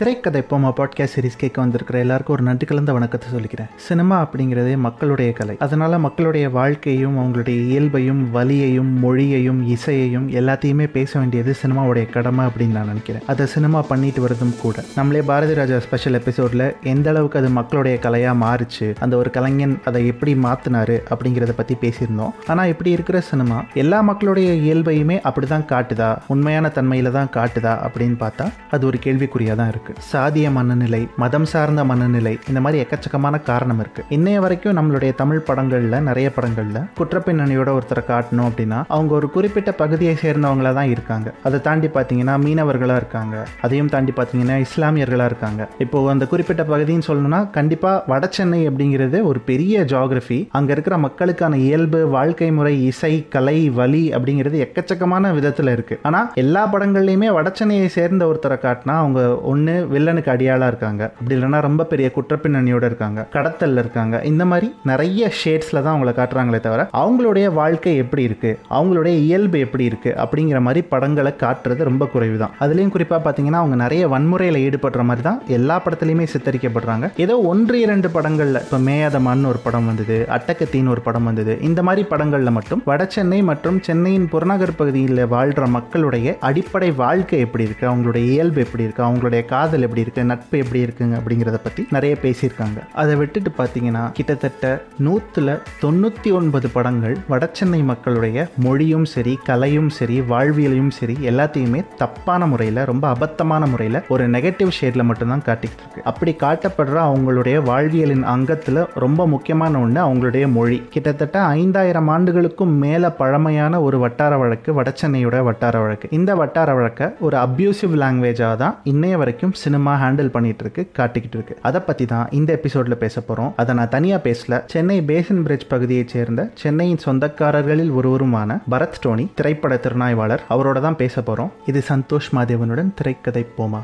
திரைக்கதை போமா podcast series கேட்க வந்திருக்கிற எல்லாருக்கும் ஒரு நன்றி கலந்த வணக்கத்தை சொல்லிக்கிறேன். சினிமா அப்படிங்கிறதே மக்களுடைய கலை. அதனால் மக்களுடைய வாழ்க்கையும் அவங்களுடைய இயல்பையும் வலியையும் மொழியையும் இசையையும் எல்லாத்தையுமே பேச வேண்டியது சினிமாவுடைய கடமை அப்படின்னு நான் நினைக்கிறேன். அதை சினிமா பண்ணிட்டு வரதும் கூட. நம்மளே பாரதி ராஜா ஸ்பெஷல் எபிசோடில் எந்த அளவுக்கு அது மக்களுடைய கலையாக மாறிச்சு, அந்த ஒரு கலைஞன் அதை எப்படி மாற்றினாரு அப்படிங்கிறத பற்றி பேசியிருந்தோம். ஆனால் இப்படி இருக்கிற சினிமா எல்லா மக்களுடைய இயல்பையுமே அப்படி தான் காட்டுதா, உண்மையான தன்மையில் தான் காட்டுதா அப்படின்னு பார்த்தா அது ஒரு கேள்விக்குறியாக தான் இருக்குது. சாதிய மனநிலை, மதம் சார்ந்த மனநிலை, இந்த மாதிரி எக்கச்சக்கமான காரணம் இருக்கு. இன்னைய வரைக்கும் நம்மளுடைய தமிழ் படங்கள்ல நிறைய படங்கள்ல குற்றப்பின்னணியோட ஒருத்தரை காட்டணும் அப்படின்னா அவங்க ஒரு குறிப்பிட்ட பகுதியை சேர்ந்தவங்களா தான் இருக்காங்க. அதை தாண்டி பார்த்தீங்கன்னா மீனவர்களா இருக்காங்க, அதையும் தாண்டி பார்த்தீங்கன்னா இஸ்லாமியர்களா இருக்காங்க. இப்போ அந்த குறிப்பிட்ட பகுதின்னு சொல்லணும்னா கண்டிப்பா வட சென்னை அப்படிங்கிறது ஒரு பெரிய ஜியோகிராஃபி. அங்க இருக்கிற மக்களுக்கான இயல்பு, வாழ்க்கை முறை, இசை, கலை, வழி அப்படிங்கிறது எக்கச்சக்கமான விதத்துல இருக்கு. ஆனா எல்லா படங்கள்லயுமே வட சென்னையை சேர்ந்த ஒருத்தரை காட்டினா அவங்க ஒண்ணு வில்லனுக்கு அடியாளா இருக்காங்க, அப்படி இல்லைன்னா ரொம்ப பெரிய குற்றப்பின்னணியோட இருக்காங்க, கடத்தல்ல இருக்காங்க, இந்த மாதிரி நிறைய ஷேட்ஸ்ல தான் அவங்களை காட்டுறாங்களே தவிர அவங்களுடைய வாழ்க்கை எப்படி இருக்கு, அவங்களுடைய இயல்பு எப்படி இருக்கு அப்படிங்கிற மாதிரி படங்களை காட்டுறது ரொம்ப குறைவு தான். அதுலயும் குறிப்பா பாத்தீங்கன்னா அவங்க நிறைய வன்முறையில ஈடுபடுற மாதிரி தான் எல்லா படத்திலயுமே சித்தரிக்கப்படுறாங்க. ஏதோ 1-2 படங்கள்ல, இப்ப மேயாதமான்னு ஒரு படம் வந்தது, அட்டக்கத்தின்னு ஒரு படம் வந்தது, இந்த மாதிரி படங்கள்ல மட்டும் வட சென்னை மற்றும் சென்னையின் புறநகர் பகுதியில் வாழ்ற மக்களுடைய அடிப்படை வாழ்க்கை எப்படி இருக்கு, அவங்களுடைய இயல்பு எப்படி இருக்கு, அவங்களுடைய காதல் எப்படி இருக்கு, நட்பு எப்படி இருக்குங்க அப்படிங்கிறத பற்றி நிறைய பேசியிருக்காங்க. அதை விட்டுட்டு பார்த்தீங்கன்னா கிட்டத்தட்ட 199 படங்கள் வடசென்னை மக்களுடைய மொழியும் சரி, கலையும் சரி, வாழ்வியலையும் சரி எல்லாத்தையுமே தப்பான முறையில், ரொம்ப அபத்தமான முறையில், ஒரு நெகட்டிவ் ஷேடில் மட்டும்தான் காட்டிக்கிட்டு இருக்கு. அப்படி காட்டப்படுற அவங்களுடைய வாழ்வியலின் அங்கத்தில் ரொம்ப முக்கியமான ஒன்று அவங்களுடைய மொழி. கிட்டத்தட்ட 5000 ஆண்டுகளுக்கும் மேலே பழமையான ஒரு வட்டார வழக்கு, வடசென்னையோட வட்டார வழக்கு. இந்த வட்டார வழக்கை ஒரு அப்யூசிவ் லாங்குவேஜாக தான் இன்னைய வரைக்கும் சினிமா ஹேண்டில் பண்ணிட்டு இருக்கு, காட்டிக்கிட்டு இருக்கு. அதை பத்தி தான் இந்த எபிசோட்ல பேச போறோம். அதை நான் தனியா பேசல, சென்னை பேசன் பிரிட்ஜ் பகுதியை சேர்ந்த சென்னையின் சொந்தக்காரர்களில் ஒருவருமான பரத் டோனி, திரைப்பட திறனாய்வாளர், அவரோட தான் பேச போறோம். இது சந்தோஷ் மாதேவனுடன் திரைக்கதை போமா.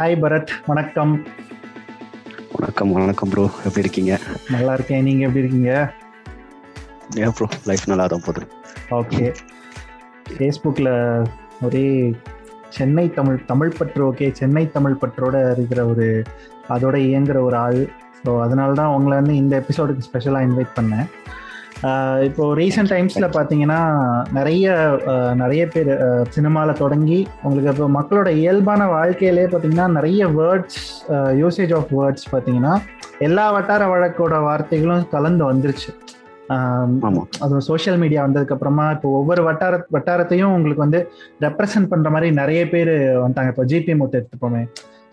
ஹாய் பரத், வணக்கம். வணக்கம் வணக்கம் ப்ரோ, எப்படி இருக்கீங்க? நல்லா இருக்கேன், நீங்க எப்படி இருக்கீங்க? ஏன் ப்ரோ, லைஃப் நல்லா தான் போகுது. ஓகே, ஃபேஸ்புக்கில் ஒரே சென்னை தமிழ், தமிழ் பற்று, ஓகே சென்னை தமிழ் பற்றோட இருக்கிற ஒரு, அதோட இயங்குகிற ஒரு ஆள். ஸோ அதனால தான் உங்களை வந்து இந்த எபிசோடுக்கு ஸ்பெஷலாக இன்வைட் பண்ணேன். இப்போது ரீசெண்ட் டைம்ஸில் பார்த்தீங்கன்னா நிறைய பேர் சினிமாவில் தொடங்கி உங்களுக்கு இப்போ மக்களோட இயல்பான வாழ்க்கையிலே பார்த்தீங்கன்னா நிறைய வேர்ட்ஸ், யூசேஜ் ஆஃப் வேர்ட்ஸ் பார்த்தீங்கன்னா எல்லா வட்டார வழக்கோட வார்த்தைகளும் கலந்து வந்துருச்சு. அது சோஷியல் மீடியா வந்ததுக்கு அப்புறமா இப்போ ஒவ்வொரு வட்டாரத்தையும் உங்களுக்கு வந்து ரெப்ரசன்ட் பண்ற மாதிரி நிறைய பேர் வந்துட்டாங்க. இப்போ ஜிபி மூத்த எடுத்துப்போமே,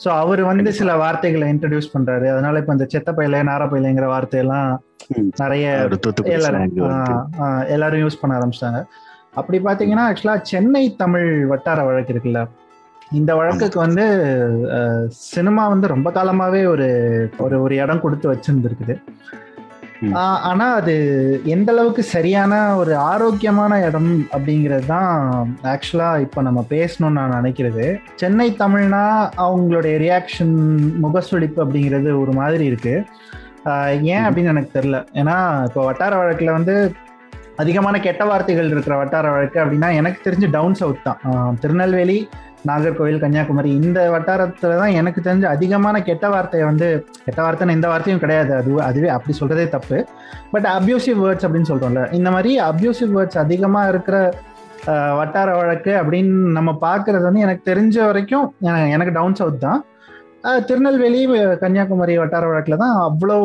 ஸோ அவர் வந்து சில வார்த்தைகளை இன்ட்ரடியூஸ் பண்றாரு. அதனால இப்போ இந்த செத்த பயில, நாரப்பயிலங்கிற வார்த்தையெல்லாம் நிறைய எல்லாரும் யூஸ் பண்ண ஆரம்பிச்சிட்டாங்க. அப்படி பாத்தீங்கன்னா ஆக்சுவலா சென்னை தமிழ் வட்டார வழக்கு இருக்குல்ல, இந்த வழக்குக்கு வந்து சினிமா வந்து ரொம்ப காலமாவே ஒரு ஒரு இடம் கொடுத்து வச்சிருந்துருக்குது. ஆனா அது எந்த அளவுக்கு சரியான ஒரு ஆரோக்கியமான இடம் அப்படிங்கிறது தான் ஆக்சுவலா இப்ப நம்ம பேசணும்னு நான் நினைக்கிறது. சென்னை தமிழ்னா அவங்களுடைய ரியாக்ஷன், முகசுளிப்பு அப்படிங்கிறது ஒரு மாதிரி இருக்கு. ஏன் அப்படின்னு எனக்கு தெரியல. ஏன்னா இப்போ வட்டார வழக்குல வந்து அதிகமான கெட்ட வார்த்தைகள் இருக்கிற வட்டார வழக்கு அப்படின்னா எனக்கு தெரிஞ்சு டவுன் சவுத் தான். திருநெல்வேலி, நாகர்கோவில், கன்னியாகுமரி இந்த வட்டாரத்துல தான் எனக்கு தெரிஞ்ச அதிகமான கெட்ட வார்த்தையை வந்து, கெட்ட வார்த்தைன்னு எந்த வார்த்தையும் கிடையாது, அதுவே அப்படி சொல்றதே தப்பு, பட் அப்யூசிவ் வேர்ட்ஸ் அப்படின்னு சொல்றோம்ல, இந்த மாதிரி அப்யூசிவ் வேர்ட்ஸ் அதிகமா இருக்கிற வட்டார வழக்கு அப்படின்னு நம்ம பார்க்கறது வந்து எனக்கு தெரிஞ்ச வரைக்கும் எனக்கு டவுன் சவுத் தான். திருநெல்வேலி, கன்னியாகுமரி வட்டார வழக்குல தான் அவ்வளோ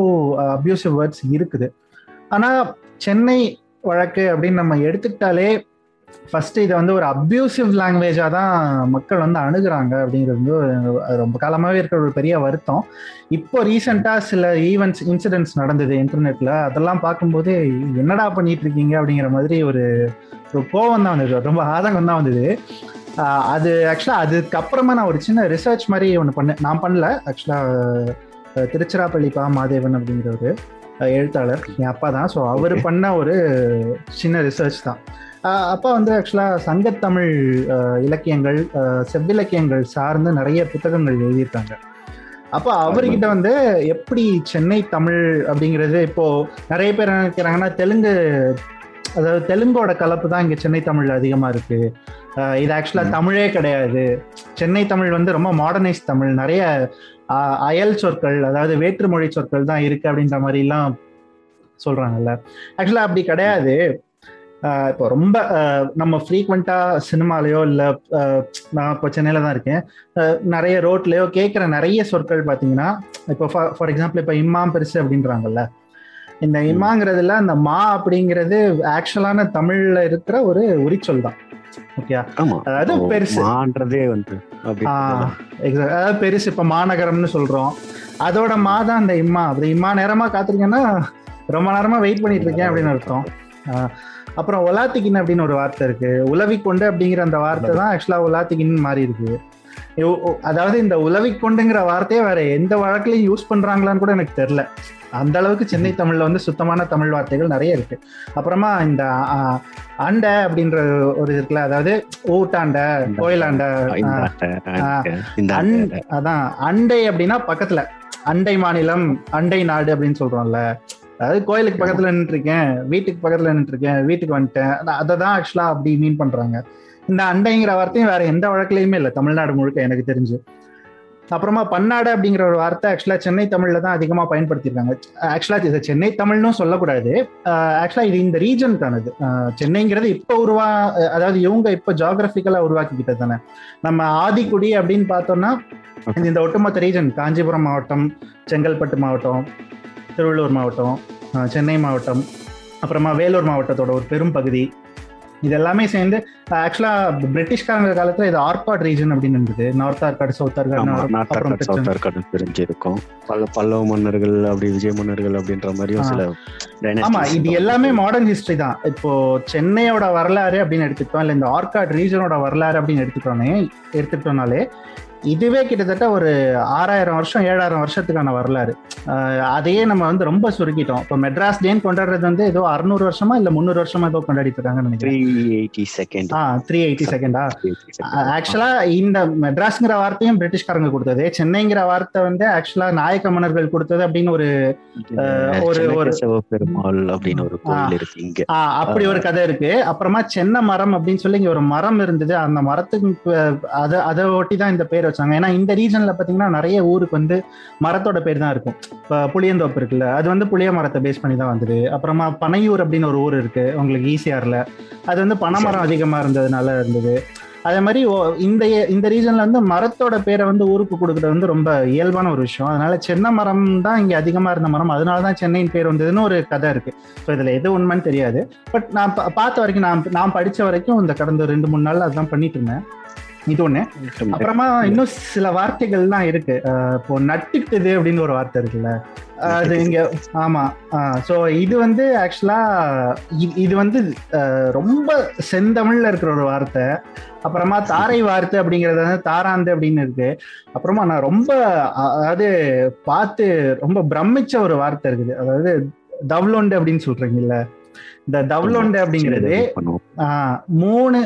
அப்யூசிவ் வேர்ட்ஸ் இருக்குது. ஆனா சென்னை வழக்கு அப்படின்னு நம்ம எடுத்துக்கிட்டாலே ஃபர்ஸ்ட் இதை வந்து ஒரு அப்யூசிவ் லாங்குவேஜாக தான் மக்கள் வந்து அணுகிறாங்க அப்படிங்கிறது ரொம்ப காலமாகவே இருக்கிற ஒரு பெரிய வருத்தம். இப்போ ரீசெண்டாக சில இன்சிடென்ட்ஸ் நடந்தது இன்டர்நெட்டில், அதெல்லாம் பார்க்கும்போது என்னடா பண்ணிட்டு இருக்கீங்க அப்படிங்கிற மாதிரி ஒரு ஒரு கோவம் தான் வந்தது, ரொம்ப ஆதங்கம் தான் வந்தது. அது ஆக்சுவலாக அதுக்கப்புறமா நான் ஒரு சின்ன ரிசர்ச் மாதிரி ஒன்று நான் பண்ணல ஆக்சுவலாக திருச்சிராப்பள்ளி பா. மாதேவன் அப்படிங்கிறவர் எழுத்தாளர், என் அப்பா தான். ஸோ அவர் பண்ண ஒரு சின்ன ரிசர்ச் தான். அப்பா வந்து ஆக்சுவலாக சங்கத்தமிழ் இலக்கியங்கள், செவ்விலக்கியங்கள் சார்ந்து நிறைய புத்தகங்கள் எழுதியிருக்காங்க. அப்போ அவர்கிட்ட வந்து எப்படி சென்னை தமிழ் அப்படிங்கிறது, இப்போது நிறைய பேர் நினைக்கிறாங்கன்னா தெலுங்கோட கலப்பு தான் இங்கே சென்னை தமிழ் அதிகமாக இருக்குது, இது ஆக்சுவலாக தமிழே கிடையாது. சென்னை தமிழ் வந்து ரொம்ப மாடர்னைஸ் தமிழ், நிறைய அயல் சொற்கள், அதாவது வேற்றுமொழி சொற்கள் தான் இருக்கு அப்படின்ற மாதிரிலாம் சொல்றாங்கல்ல. ஆக்சுவலாக அப்படி கிடையாது. இப்போ ரொம்ப நம்ம ஃப்ரீக்வெண்ட்டாக சினிமாலேயோ இல்லை நான் இப்போ சென்னையில் தான் இருக்கேன், நிறைய ரோட்லேயோ கேட்குற நிறைய சொற்கள் பார்த்தீங்கன்னா, இப்போ ஃபார் எக்ஸாம்பிள் இப்போ இம்மாம் பெருசு அப்படின்றாங்கல்ல, இந்த இம்மாங்கிறதுல அந்த மா அப்படிங்கிறது ஆக்சுவலான தமிழில் இருக்கிற ஒரு உரிச்சொல் தான். ஓகே, அதாவது பெருசுன்றதே வந்து அதாவது பெருசு, இப்போ மாநகரம்னு சொல்கிறோம், அதோட மா தான் அந்த இம்மா. அப்படி இம்மா நேரமாக காத்திருக்கேன்னா ரொம்ப நேரமாக வெயிட் பண்ணிட்டு இருக்கேன் அப்படின்னு அர்த்தம். அப்புறம் ஒலாத்திகின் அப்படின்னு ஒரு வார்த்தை இருக்கு, உலவிக்கொண்டு அப்படிங்கிற அந்த வார்த்தை தான் ஆக்சுவலா ஒலாத்திகின்னு மாறி இருக்கு. அதாவது இந்த உலவிக்கொண்டுங்கிற வார்த்தையை வேற எந்த வழக்கிலையும் யூஸ் பண்றாங்களான்னு கூட எனக்கு தெரியல. அந்த அளவுக்கு சென்னை தமிழ்ல வந்து சுத்தமான தமிழ் வார்த்தைகள் நிறைய இருக்கு. அப்புறமா இந்த அண்டை அப்படின்ற ஒரு இருக்குல்ல, அதாவது ஊட்டாண்ட கோயிலாண்ட, அதான் அண்டை அப்படின்னா பக்கத்துல, அண்டை மாநிலம் அண்டை நாடு அப்படின்னு சொல்றோம்ல. அதாவது கோயிலுக்கு பக்கத்துல நின்றுருக்கேன், வீட்டுக்கு பக்கத்துல நின்றுருக்கேன், வீட்டுக்கு வந்துட்டேன், அதை தான் ஆக்சுவலா அப்படி மீன் பண்றாங்க. இந்த அண்டைங்கிற வார்த்தையும் வேற எந்த வழக்கிலையுமே இல்லை தமிழ்நாடு முழுக்க எனக்கு தெரிஞ்சு. அப்புறமா பன்னாடு அப்படிங்கிற ஒரு வார்த்தை ஆக்சுவலா சென்னை தமிழ்ல தான் அதிகமா பயன்படுத்திருக்காங்க. ஆக்சுவலா இது சென்னை தமிழ்னும் சொல்லக்கூடாது, ஆக்சுவலா இது இந்த ரீஜனுக்கானது. சென்னைங்கிறது இப்போ அதாவது இவங்க இப்போ ஜியாகிரபிக்கலா உருவாக்கிக்கிட்டது தானே. நம்ம ஆதிக்குடி அப்படின்னு பார்த்தோம்னா இந்த ஒட்டுமொத்த ரீஜன், காஞ்சிபுரம் மாவட்டம், செங்கல்பட்டு மாவட்டம், திருவள்ளூர் மாவட்டம், சென்னை மாவட்டம், அப்புறமா வேலூர் மாவட்டத்தோட ஒரு பெரும் பகுதி, இது எல்லாமே சேர்ந்து ஆக்சுவலாக பிரிட்டிஷ்காரங்க காலத்தில் இது ஆர்காட் ரீஜன் அப்படின்னு இருந்தது. North Arcot, south Arcot, south Arcot பிரிஞ்சிருக்கும். பல்லவ மன்னர்கள், அப்படி விஜய மன்னர்கள் அப்படின்ற மாதிரியும். ஆமாம், இது எல்லாமே மாடர்ன் ஹிஸ்ட்ரி தான். இப்போ சென்னையோட வரலாறு அப்படின்னு எடுத்துக்கிட்டோம், இல்லை இந்த ஆர்காட் ரீஜனோட வரலாறு அப்படின்னு எடுத்துக்கிட்டோம்னாலே இதுவே கிட்டத்தட்ட ஒரு 6000 வருஷம் 7000 வருஷத்துக்கான வரலாறு. அதையே நம்ம வந்து ரொம்ப சுருக்கிட்டோம். இப்போ மெட்ராஸ் டேன்னு கொண்டாடுறது வந்து ஏதோ 600 வருஷமா இல்லை 300 வருஷமா ஏதோ கொண்டாடிட்டு இருக்காங்கன்னு நினைக்கிறேன். 380 செகண்டா ஆக்சுவலா இந்த மெட்ராஸ்ங்கிற வார்த்தையும் பிரிட்டிஷ்காரங்க கொடுத்தது, சென்னைங்கிற வார்த்தை வந்து ஆக்சுவலா நாயக்க மன்னர்கள் கொடுத்தது அப்படின்னு அப்படி ஒரு கதை இருக்கு. அப்புறமா சென்னை மரம் அப்படின்னு சொல்லி இங்க ஒரு மரம் இருந்தது, அந்த மரத்துக்கு அதை ஒட்டி தான் இந்த பேர் வச்சாங்க. ஏன்னா இந்த ரீஜன்ல பாத்தீங்கன்னா நிறைய ஊருக்கு வந்து மரத்தோட பேர் தான் இருக்கும். இப்போ புளியந்தோப்பு இருக்குல்ல, அது வந்து புளிய மரத்தை பேஸ் பண்ணி தான் வந்தது. அப்புறமா பனையூர் அப்படின்னு ஒரு ஊர் இருக்கு உங்களுக்கு ஈசிஆர்ல, அது வந்து பனைமரம் அதிகமா இருந்ததுனால இருந்தது. அதே மாதிரி இந்த ரீஜன்ல வந்து மரத்தோட பேரை வந்து ஊருக்கு கொடுக்குறது வந்து ரொம்ப இயல்பான ஒரு விஷயம். அதனால சென்னை மரம் தான் இங்க அதிகமா இருந்த மரம், அதனாலதான் சென்னையின் பேர் வந்ததுன்னு ஒரு கதை இருக்கு. ஸோ இதுல எது உண்மைன்னு தெரியாது, பட் நான் பார்த்த வரைக்கும், நான் படிச்ச வரைக்கும் இந்த கடந்த 2-3 நாள் அதுதான் பண்ணிட்டு இருந்தேன். இது ஒண்ணு. அப்புறமா இன்னும் சில வார்த்தைகள்லாம் இருக்கு. இப்போ நட்டுக்கிட்டது அப்படின்னு ஒரு வார்த்தை இருக்குல்ல, அது இங்க. ஆமா, சோ இது வந்து ஆக்சுவலா இது வந்து ரொம்ப செந்தமிழ்ல இருக்கிற ஒரு வார்த்தை. அப்புறமா தாரை வார்த்தை அப்படிங்கறது வந்து தாராந்து அப்படின்னு இருக்கு. அப்புறமா நான் ரொம்ப அதாவது பார்த்து ரொம்ப பிரமிச்ச ஒரு வார்த்தை இருக்குது, அதாவது தவ்லோண்டு அப்படின்னு சொல்றீங்கல்ல. இந்த தவ்லோண்டு அப்படிங்கிறது 3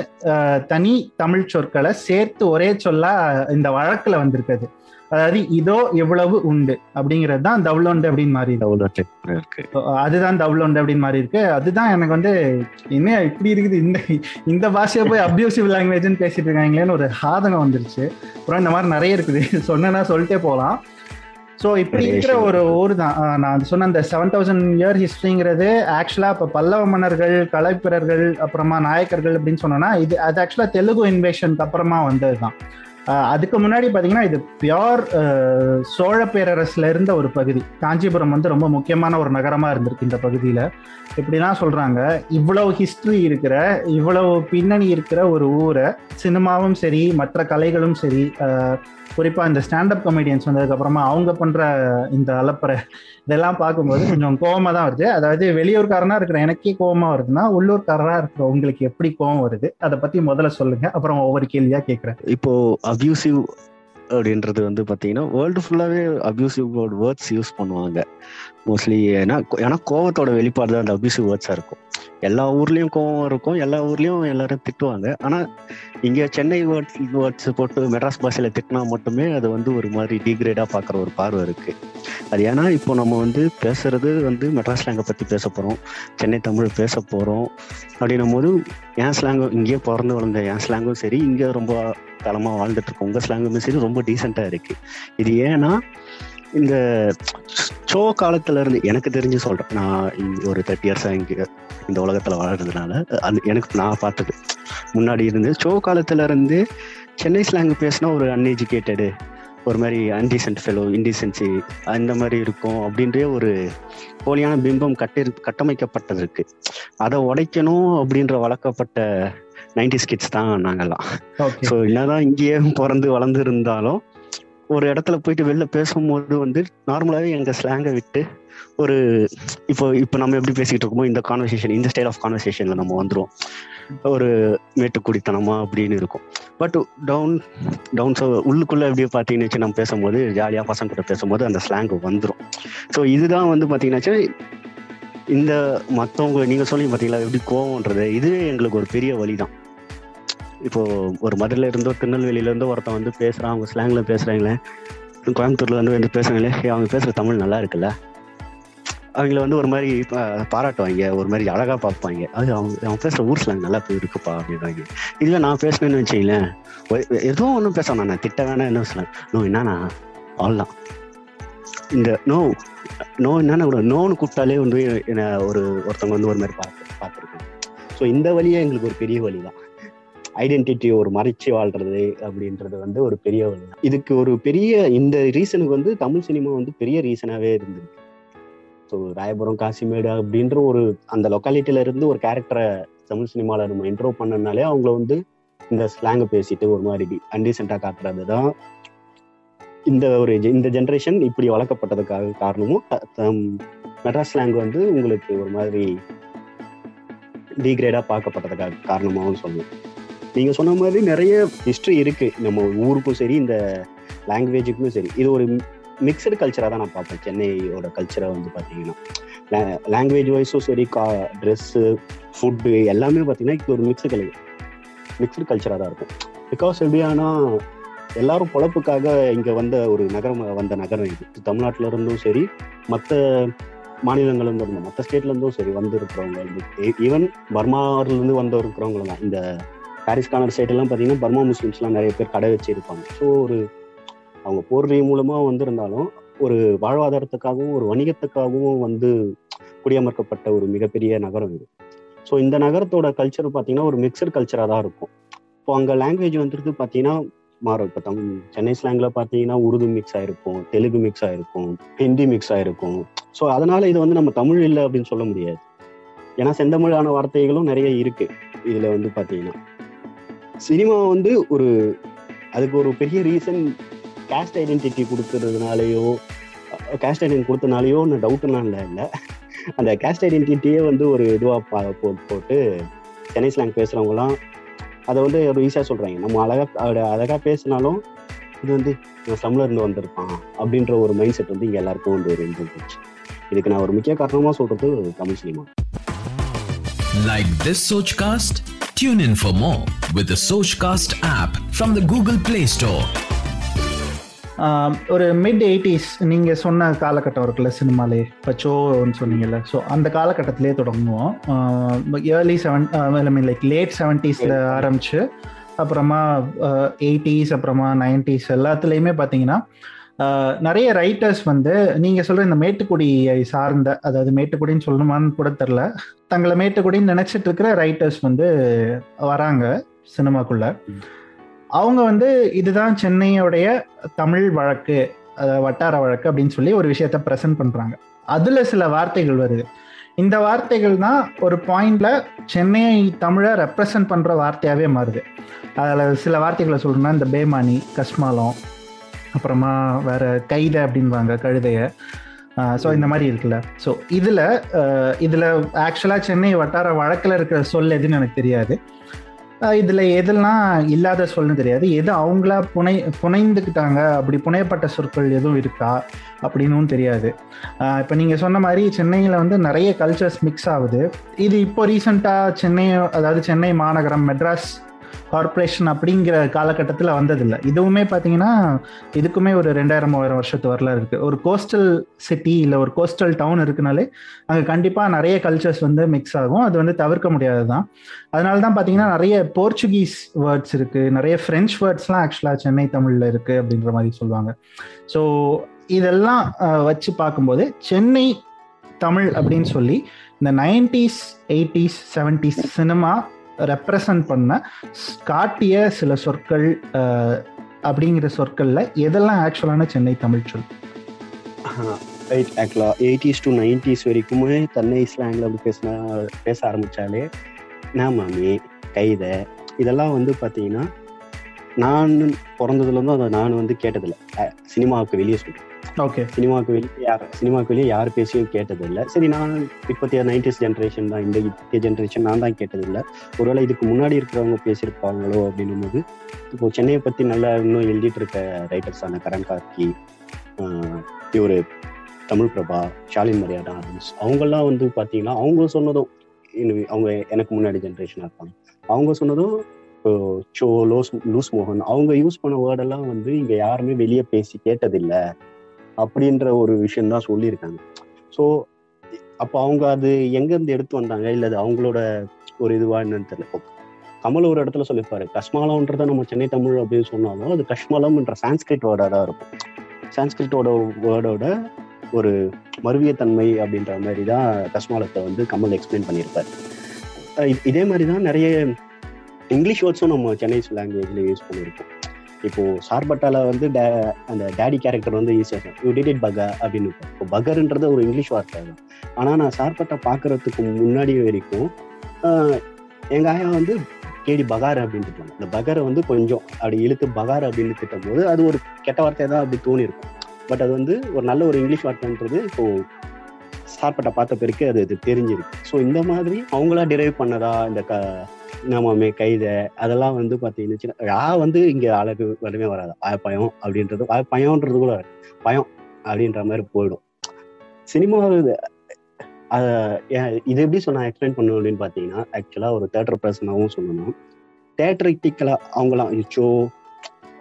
தனி தமிழ் சொற்களை சேர்த்து ஒரே சொல்லா இந்த வழக்குல வந்திருக்குது. அதாவது இதோ எவ்வளவு உண்டு அப்படிங்கிறது தான் தவ்லோண்டு அப்படின்னு மாறி இருக்கு. அதுதான் தவ்லோண்டு அப்படின்னு மாறி இருக்கு. அதுதான் எனக்கு வந்து என்ன இப்படி இருக்குது, இந்த பாஷையை போய் அப்யூசிவ் லாங்குவேஜ்னு பேசிட்டு இருக்காங்களேன்னு ஒரு சாதகம் வந்துருச்சு. அப்புறம் இந்த மாதிரி நிறைய இருக்குது, சொன்னா சொல்லிட்டே போகலாம். ஸோ இப்படி இருக்கிற ஒரு ஊர் தான் நான் சொன்ன அந்த 7000 இயர் ஹிஸ்ட்ரிங்கிறது. ஆக்சுவலாக இப்போ பல்லவ மன்னர்கள், கலைப்பிரர்கள், அப்புறமா நாயக்கர்கள் அப்படின்னு சொன்னோன்னா அது ஆக்சுவலாக தெலுங்கு இன்வேஷனுக்கு அப்புறமா வந்தது தான். அதுக்கு முன்னாடி பார்த்தீங்கன்னா இது பியோர் சோழ பேரரசில் இருந்த ஒரு பகுதி. காஞ்சிபுரம் வந்து ரொம்ப முக்கியமான ஒரு நகரமாக இருந்திருக்கு இந்த பகுதியில். இப்படிலாம் சொல்கிறாங்க. இவ்வளவு ஹிஸ்ட்ரி இருக்கிற, இவ்வளவு பின்னணி இருக்கிற ஒரு ஊரை சினிமாவும் சரி, மற்ற கலைகளும் சரி, குறிப்பாக இந்த ஸ்டாண்டப் கமெடியன்ஸ் வந்ததுக்கப்புறமா அவங்க பண்ணுற இந்த அலப்பறை இதெல்லாம் பார்க்கும்போது கொஞ்சம் கோவமாக தான் வருது. அதாவது வெளியூர்காரனாக இருக்கிற எனக்கே கோவமாக வருதுன்னா உள்ளூர்காரராக இருக்கிற உங்களுக்கு எப்படி கோவம் வருது, அதை பற்றி முதல்ல சொல்லுங்கள், அப்புறம் ஒவ்வொரு கேள்வியாக கேட்குறேன். இப்போது அப்யூசிவ் அப்படின்றது வந்து பார்த்தீங்கன்னா வேர்ல்டு ஃபுல்லாகவே அப்யூசிவ் வேர்ட்ஸ் யூஸ் பண்ணுவாங்க மோஸ்ட்லி. ஏன்னா கோவத்தோட வெளிப்பாடு தான் அந்த அப்யூசிவ் வேர்ட்ஸாக இருக்கும். எல்லா ஊர்லேயும் கோவம் இருக்கும், எல்லா ஊர்லேயும் எல்லாரும் திட்டுவாங்க. ஆனால் இங்கே சென்னை வேர்ட்ஸ் போட்டு மெட்ராஸ் பாஷையில் திட்டினா மட்டுமே அது வந்து ஒரு மாதிரி டிகிரேடாக பார்க்குற ஒரு பார்வை இருக்குது. அது ஏன்னா இப்போ நம்ம வந்து பேசுகிறது வந்து மெட்ராஸ் ஸ்லாங்கை பற்றி பேச போகிறோம், சென்னை தமிழ் பேச போகிறோம். அப்படின்னும் போது என் ஸ்லாங்கும் இங்கேயே பிறந்து வளர்ந்த என் ஸ்லாங்கும் சரி, இங்கே ரொம்ப காலமாக வாழ்ந்துட்டுருக்கோம் உங்கள் ஸ்லாங்குமே சரி, ரொம்ப டீசெண்டாக இருக்குது. இது ஏன்னா இந்த ஷோ காலத்துல இருந்து எனக்கு தெரிஞ்சு சொல்றேன், நான் ஒரு 30 இயர்ஸா இங்கே இந்த உலகத்துல வாழ்றதுனால அது எனக்கு நான் பார்த்தது முன்னாடி இருந்து ஷோ காலத்துல இருந்து சென்னை ஸ்லாங் பேசினா ஒரு அன்எஜுகேட்டடு, ஒரு மாதிரி அன்டீசென்ட் ஃபெலோ, இன்டீசென்சி அந்த மாதிரி இருக்கும் அப்படின்ற ஒரு போலியான பிம்பம் கட்டமைக்கப்பட்டதற்கு அதை உடைக்கணும் அப்படின்ற வளர்க்கப்பட்ட 90s கிட்ஸ் தான் நாங்கள்லாம். ஸோ என்னதான் இங்கேயே பிறந்து வளர்ந்து இருந்தாலும் ஒரு இடத்துல போயிட்டு வெளில பேசும்போது வந்து நார்மலாகவே எங்கள் ஸ்லாங்கை விட்டு ஒரு இப்போ நம்ம எப்படி பேசிக்கிட்டு இருக்கோமோ இந்த கான்வர்சேஷன், இந்த ஸ்டைல் ஆஃப் கான்வர்சேஷனில் நம்ம வந்துடுவோம். ஒரு மேட்டுக்குடித்தனமா அப்படின்னு இருக்கும். பட் டவுன் ஸோ உள்ளுக்குள்ளே எப்படியே பார்த்தீங்கன்னு வச்சு நம்ம பேசும்போது ஜாலியாக பசங்க கூட பேசும்போது அந்த ஸ்லாங்கு வந்துடும். ஸோ இதுதான் வந்து பார்த்தீங்கன்னாச்சு இந்த மற்றவங்க நீங்கள் சொல்லி பார்த்தீங்களா எப்படி கோவம்ன்றது, இதுவே எங்களுக்கு ஒரு பெரிய வழி தான். இப்போ ஒரு மதுரையில இருந்தோ திருநெல்வேலியில இருந்தோ ஒருத்தன் வந்து பேசுறான், அவங்க ஸ்லாங்ல பேசுறாங்களே, கோயம்புத்தூர்ல வந்து பேசுறாங்களே, அவங்க பேசுற தமிழ் நல்லா இருக்குல்ல, அவங்கள வந்து ஒரு மாதிரி பாராட்டுவாங்க, ஒரு மாதிரி அழகா பார்ப்பாங்க. அது அவங்க பேசுற ஊர் ஸ்லாங் நல்லா இருக்குப்பா அப்படின்வாங்க. இதுவே நான் பேசணும்னு வச்சுங்களேன், எதுவும் ஒன்றும் பேசணும், நான் திட்ட வேணா என்ன சொல்லுங்க, நோ என்னன்னா அவ்வளோதான், இந்த நோ நோ என்னன்னா கூட நோன்னு கூப்பிட்டாலே வந்து என்ன ஒருத்தவங்க வந்து ஒரு மாதிரி பார்த்துருக்காங்க. ஸோ இந்த வழியே எங்களுக்கு ஒரு பெரிய வழி தான், ஐடென்டிட்டியை ஒரு மறைச்சி வாழ்றது அப்படின்றது வந்து ஒரு பெரிய வழி. இதுக்கு ஒரு பெரிய இந்த ரீசனுக்கு வந்து தமிழ் சினிமா வந்து பெரிய ரீசனாகவே இருந்தது. ஸோ ராயபுரம், காசிமேடு அப்படின்ற ஒரு அந்த லொக்காலிட்டியில இருந்து ஒரு கேரக்டரை தமிழ் சினிமாவில் நம்ம இன்ட்ரோ பண்ணனாலே அவங்கள வந்து இந்த ஸ்லாங்கை பேசிட்டு ஒரு மாதிரி அன்டீசென்ட்டாக காட்டுறது தான் இந்த ஒரு இந்த ஜென்ரேஷன் இப்படி வளர்க்கப்பட்டதுக்காக காரணமும், மெட்ராஸ் ஸ்லாங் வந்து உங்களுக்கு ஒரு மாதிரி டிகிரேடாக பார்க்கப்பட்டதுக்காக காரணமாகவும் சொல்லுவோம். நீங்கள் சொன்ன மாதிரி நிறைய ஹிஸ்ட்ரி இருக்குது நம்ம ஊருக்கும் சரி, இந்த லாங்குவேஜுக்கும் சரி. இது ஒரு மிக்சடு கல்ச்சராக தான் நான் பார்ப்பேன். சென்னையோட கல்ச்சரை வந்து பார்த்தீங்கன்னா லாங்குவேஜ் வைஸும் சரி, ட்ரெஸ்ஸு, ஃபுட்டு எல்லாமே பார்த்தீங்கன்னா இது ஒரு மிக்சடு கல்ச்சராக தான் இருக்கும். பிகாஸ் எப்படியானா எல்லாரும் பொழப்புக்காக இங்கே வந்த ஒரு நகரம் இது. தமிழ்நாட்டில் இருந்தும் சரி, மற்ற மாநிலங்கள்லேருந்து இருந்தோம், மற்ற ஸ்டேட்லேருந்தும் சரி வந்து இருக்கிறவங்க, ஈவன் பர்மாவிலேருந்து வந்து இருக்கிறவங்களும் தான். இந்த பாரிஸ் கானர் சைடெல்லாம் பார்த்தீங்கன்னா பர்மா முஸ்லீம்ஸ்லாம் நிறைய பேர் கடை வச்சுருப்பாங்க. ஸோ ஒரு அவங்க போர்வை மூலமாக வந்திருந்தாலும் ஒரு வாழ்வாதாரத்துக்காகவும் ஒரு வணிகத்துக்காகவும் வந்து குடியமர்க்கப்பட்ட ஒரு மிகப்பெரிய நகரம் இது. ஸோ இந்த நகரத்தோட கல்ச்சர் பார்த்தீங்கன்னா ஒரு மிக்சடு கல்ச்சராக தான் இருக்கும். இப்போ அங்கே லாங்குவேஜ் வந்துட்டு பார்த்தீங்கன்னா மாறும். இப்போ சென்னை ஸ்லாங்கில் பார்த்தீங்கன்னா உருது மிக்ஸ் ஆகிருக்கும், தெலுங்கு மிக்ஸ் ஆகிருக்கும், ஹிந்தி மிக்ஸ் ஆகிருக்கும். ஸோ அதனால் இது வந்து நம்ம தமிழ் இல்லை அப்படின்னு சொல்ல முடியாது. ஏன்னா செந்தமிழான வார்த்தைகளும் நிறைய இருக்குது இதில் வந்து பார்த்தீங்கன்னா. சினிமா வந்து ஒரு அதுக்கு ஒரு பெரிய ரீசன் காஸ்ட் ஐடென்டிட்டி கொடுத்துறதுனாலையோ, காஸ்ட் ஐடென்டிட்டி கொடுத்தனாலையோ நான் டவுட்டுலாம் இல்லை. அந்த காஸ்ட் ஐடென்டிட்டியே வந்து ஒரு இதுவாக போட்டு சென்னை ஸ்லாங் பேசுகிறவங்களாம் அதை வந்து ஒரு ஈஸியாக சொல்கிறாங்க. நம்ம அழகாக பேசினாலும் இது வந்து நான் ஸ்லம்ல இருந்து வந்திருப்பான் அப்படின்ற ஒரு மைண்ட் செட் வந்து இங்கே எல்லாருக்கும் வந்து ஒரு இருந்துச்சு. இதுக்கு நான் ஒரு முக்கிய காரணமாக சொல்கிறது Tamil cinema. Like this Sochcast? Tune in for more with the Sochcast app from the Google Play Store. ஒரு மிட் 80s நீங்கள் சொன்ன காலகட்டம் இருக்குல்ல சினிமாலே, பச்சோன்னு சொன்னீங்கல்ல, ஸோ அந்த காலகட்டத்திலே தொடங்குவோம். லேட் 70s ஆரம்பிச்சு அப்புறமா 80s அப்புறமா 90s எல்லாத்துலேயுமே பார்த்தீங்கன்னா நிறைய ரைட்டர்ஸ் வந்து நீங்கள் சொல்கிற இந்த மேட்டுக்குடியை சார்ந்த, அதாவது மேட்டுக்குடின்னு சொல்லணுமான்னு கூட தெரில, தங்களை மேட்டுக்குடின்னு நினச்சிட்டு இருக்கிற ரைட்டர்ஸ் வந்து வராங்க சினிமாக்குள்ளே. அவங்க வந்து இதுதான் சென்னையோடைய தமிழ் வழக்கு, வட்டார வழக்கு அப்படின்னு சொல்லி ஒரு விஷயத்த ப்ரெசென்ட் பண்ணுறாங்க. அதில் சில வார்த்தைகள் வருது. இந்த வார்த்தைகள் தான் ஒரு பாயிண்டில் சென்னை தமிழை ரெப்ரசன்ட் பண்ணுற வார்த்தையாகவே மாறுது. அதில் சில வார்த்தைகளை சொல்லணும்னா இந்த பேமானி, கஸ்மாலம், அப்புறமா வேறு கைதை அப்படின்வாங்க கழுதைய. ஸோ இந்த மாதிரி இருக்குல்ல. ஸோ இதில் ஆக்சுவலாக சென்னை வட்டார வழக்கில் இருக்கிற சொல் எதுன்னு எனக்கு தெரியாது. இதுல எதெல்லாம் இல்லாத சொல்லணும் தெரியாது, எது அவங்களா புனைந்துக்கிட்டாங்க, அப்படி புனையப்பட்ட சொற்கள் எதுவும் இருக்கா அப்படின்னும் தெரியாது. இப்போ நீங்கள் சொன்ன மாதிரி சென்னையில் வந்து நிறைய கல்ச்சர்ஸ் மிக்ஸ் ஆகுது. இது இப்போ ரீசண்டாக சென்னை, அதாவது சென்னை மாநகரம் மெட்ராஸ் கார்பரேஷன் அப்படிங்கிற காலகட்டத்தில் வந்ததில்லை. இதுவுமே பார்த்தீங்கன்னா இதுக்குமே ஒரு 2000-3000 வருஷத்து வரலாறு இருக்குது. ஒரு கோஸ்டல் சிட்டி இல்லை ஒரு கோஸ்டல் டவுன் இருக்குனாலே அங்கே கண்டிப்பாக நிறைய கல்ச்சர்ஸ் வந்து மிக்ஸ் ஆகும், அது வந்து தவிர்க்க முடியாது தான். அதனால தான் பார்த்தீங்கன்னா நிறைய போர்ச்சுகீஸ் வேர்ட்ஸ் இருக்குது, நிறைய ஃப்ரெஞ்ச் வேர்ட்ஸ்லாம் ஆக்சுவலாக சென்னை தமிழில் இருக்குது அப்படின்ற மாதிரி சொல்லுவாங்க. ஸோ இதெல்லாம் வச்சு பார்க்கும்போது சென்னை தமிழ் அப்படின்னு சொல்லி இந்த 90s 80s 70s cinema represent பண்ண காட்டிய சில சொற்கள் அப்படிங்கிற சொற்கள்ல எதெல்லாம் ஆக்சுவலான சென்னை தமிழ் சொல்? ரைட், ஆக்சுவலாக 80s to 90s வரைக்குமே சென்னை ஸ்லாங்ல அப்படி பேச ஆரம்பிச்சாலே நான் மாமி கைத இதெல்லாம் வந்து பார்த்தீங்கன்னா நான் பிறந்ததுலேருந்தும் அதை நான் வந்து கேட்டதில்லை. சினிமாவுக்கு வெளியே சொல்லுவேன். ஓகே, சினிமாவுக்கு வெளியே யார் பேசியும் கேட்டதில்லை. சரி, நான் இப்போத்திய 90s ஜென்ரேஷன் தான், இந்த இப்போத்திய ஜென்ரேஷன் நான் தான் கேட்டதில்லை. ஒருவேளை இதுக்கு முன்னாடி இருக்கிறவங்க பேசியிருப்பாங்களோ அப்படின்னும் போது, இப்போ சென்னையை பற்றி நல்லா இன்னும் எழுதிட்டு இருக்க ரைட்டர்ஸான கரண் கார்கி, இவர் தமிழ் பிரபா, ஷாலின் மரியாதை ஆரம்பிச்சு அவங்கெல்லாம் வந்து பார்த்தீங்கன்னா அவங்க சொன்னதும், அவங்க எனக்கு முன்னாடி ஜென்ரேஷனாக இருப்பாங்க, அவங்க சொன்னதும் சோ லூஸ் மோகன் அவங்க யூஸ் பண்ண வேர்டெல்லாம் வந்து இங்கே யாருமே வெளியே பேசி கேட்டதில்லை அப்படின்ற ஒரு விஷயம்தான் சொல்லியிருக்காங்க. ஸோ அப்போ அவங்க அது எங்கேருந்து எடுத்து வந்தாங்க, இல்லை அது அவங்களோட ஒரு இதுவா என்னன்னு தெரியல. கமல் ஒரு இடத்துல சொல்லியிருப்பாரு, கஷ்மாலம்ன்றதை நம்ம சென்னை தமிழ் அப்படின்னு சொன்னாலும் அது கஷ்மாலம்ன்ற சான்ஸ்கிரிட் வேர்டாக தான் இருக்கும். சான்ஸ்கிரிட்டோட வேர்டோட ஒரு மருவிய தன்மை அப்படின்ற மாதிரி தான் கஷ்மாலத்தை வந்து கமல் எக்ஸ்பிளைன் பண்ணியிருப்பார். இதே மாதிரி தான் நிறைய இங்கிலீஷ் வேர்ட்ஸும் நம்ம சென்னை லாங்குவேஜில் யூஸ் பண்ணியிருக்கோம். இப்போது சார்பட்டால வந்து அந்த டேடி கேரக்டர் வந்து ஈஸியாக யூ டிட் இட் பகர் அப்படின்னு இருப்போம். இப்போ பகர்ன்றது ஒரு இங்கிலீஷ் வார்த்தை தான். ஆனால் நான் சார்பட்டா பார்க்குறதுக்கு முன்னாடி வரைக்கும் எங்கள் ஆயா வந்து கேடி பகார் அப்படின்னு திட்டாங்க. இந்த பகரை வந்து கொஞ்சம் அப்படி இழுத்து பகார் அப்படின்னு திட்டும் போது அது ஒரு கெட்ட வார்த்தையாக தான் அப்படி தோணி இருக்கும். பட் அது வந்து ஒரு நல்ல ஒரு இங்கிலீஷ் வார்த்தைன்றது இப்போது சார்பட்டா பார்த்த பிறகு அது இது தெரிஞ்சிருக்கு. ஸோ இந்த மாதிரி அவங்களா டிரைவ் பண்ணதா இந்த நாமே கைத அதெல்லாம் வந்து பார்த்தீங்கன்னா ஆ வந்து இங்கே அழகு வரவே வராது. ஆயப்பயம் அப்படின்றது பயம்ன்றது கூட பயம் அப்படின்ற மாதிரி போயிடும். சினிமா இது எப்படி சொன்னால் எக்ஸ்பிளைன் பண்ணணும் அப்படின்னு பார்த்தீங்கன்னா, ஆக்சுவலாக ஒரு தேட்டர் பர்சனாகவும் சொல்லணும். தேட்டரிட்டிக்கலாக அவங்களாம் ஷோ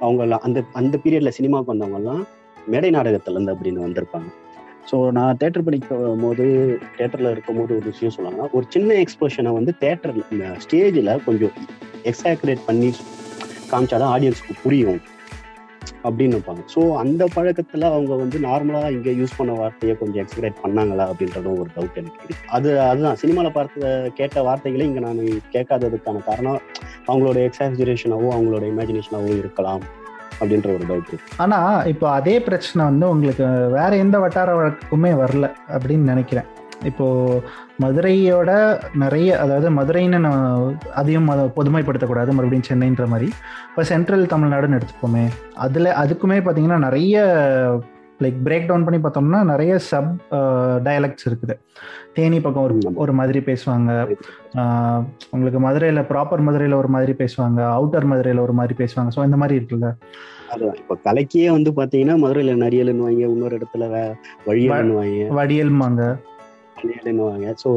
அவங்களாம் அந்த அந்த பீரியடில் சினிமாவுக்கு வந்தவங்கலாம் மேடை நாடகத்துலேருந்து அப்படின்னு வந்திருப்பாங்க. ஸோ நான் தேட்டர் படிக்கும் போது தேட்டரில் இருக்கும் போது ஒரு விஷயம் சொல்லணும்னா, ஒரு சின்ன எக்ஸ்பிரஷனை வந்து தேட்டரில் ஸ்டேஜில் கொஞ்சம் எக்ஸாக்ரேட் பண்ணி காமிச்சாதான் ஆடியன்ஸுக்கு புரியும் அப்படின்னு வைப்பாங்க. ஸோ அந்த பழக்கத்தில் அவங்க வந்து நார்மலாக இங்கே யூஸ் பண்ண வார்த்தையை கொஞ்சம் எக்ஸாக்ரேட் பண்ணாங்களா அப்படின்றதும் ஒரு டவுட் எனக்கு இருக்குது. அதுதான் சினிமாவில் பார்த்த கேட்ட வார்த்தைகளை இங்கே நான் கேட்காததுக்கான காரணம் அவங்களோட எக்ஸாக்சுரேஷனாவோ அவங்களோட இமேஜினேஷனாவோ இருக்கலாம் அப்படின்ற ஒரு டவுட். ஆனா இப்போ அதே பிரச்சனை வந்து உங்களுக்கு வேற எந்த வட்டார வழக்குக்குமே வரல அப்படின்னு நினைக்கிறேன். இப்போ மதுரையோட நிறைய, அதாவது மதுரைன்னு நான் அதையும் பொதுமைப்படுத்தக்கூடாது, மறுபடியும் சென்னைன்ற மாதிரி இப்போ சென்ட்ரல் தமிழ்நாடுன்னு எடுத்துப்போமே, அதுக்குமே பார்த்தீங்கன்னா நிறைய லைக் பிரேக் டவுன் பண்ணி பார்த்தோம்னா நிறைய சப் டயலக்ட்ஸ் இருக்குது. தேனி பக்கம் ஒரு மாதிரி பேசுவாங்க, உங்களுக்கு மதுரையில் ப்ராப்பர் மதுரையில் ஒரு மாதிரி பேசுவாங்க, அவுட்டர் மதுரையில் ஒரு மாதிரி பேசுவாங்க. ஸோ இந்த மாதிரி இருக்குல்ல. அதுதான் இப்போ கலைக்கே வந்து பார்த்தீங்கன்னா மதுரையில் நரியல்னு வாங்க, இன்னொரு இடத்துல வழியல்னு வாங்க, வடியல்மாங்க, வழியல்னு வாங்க. ஸோ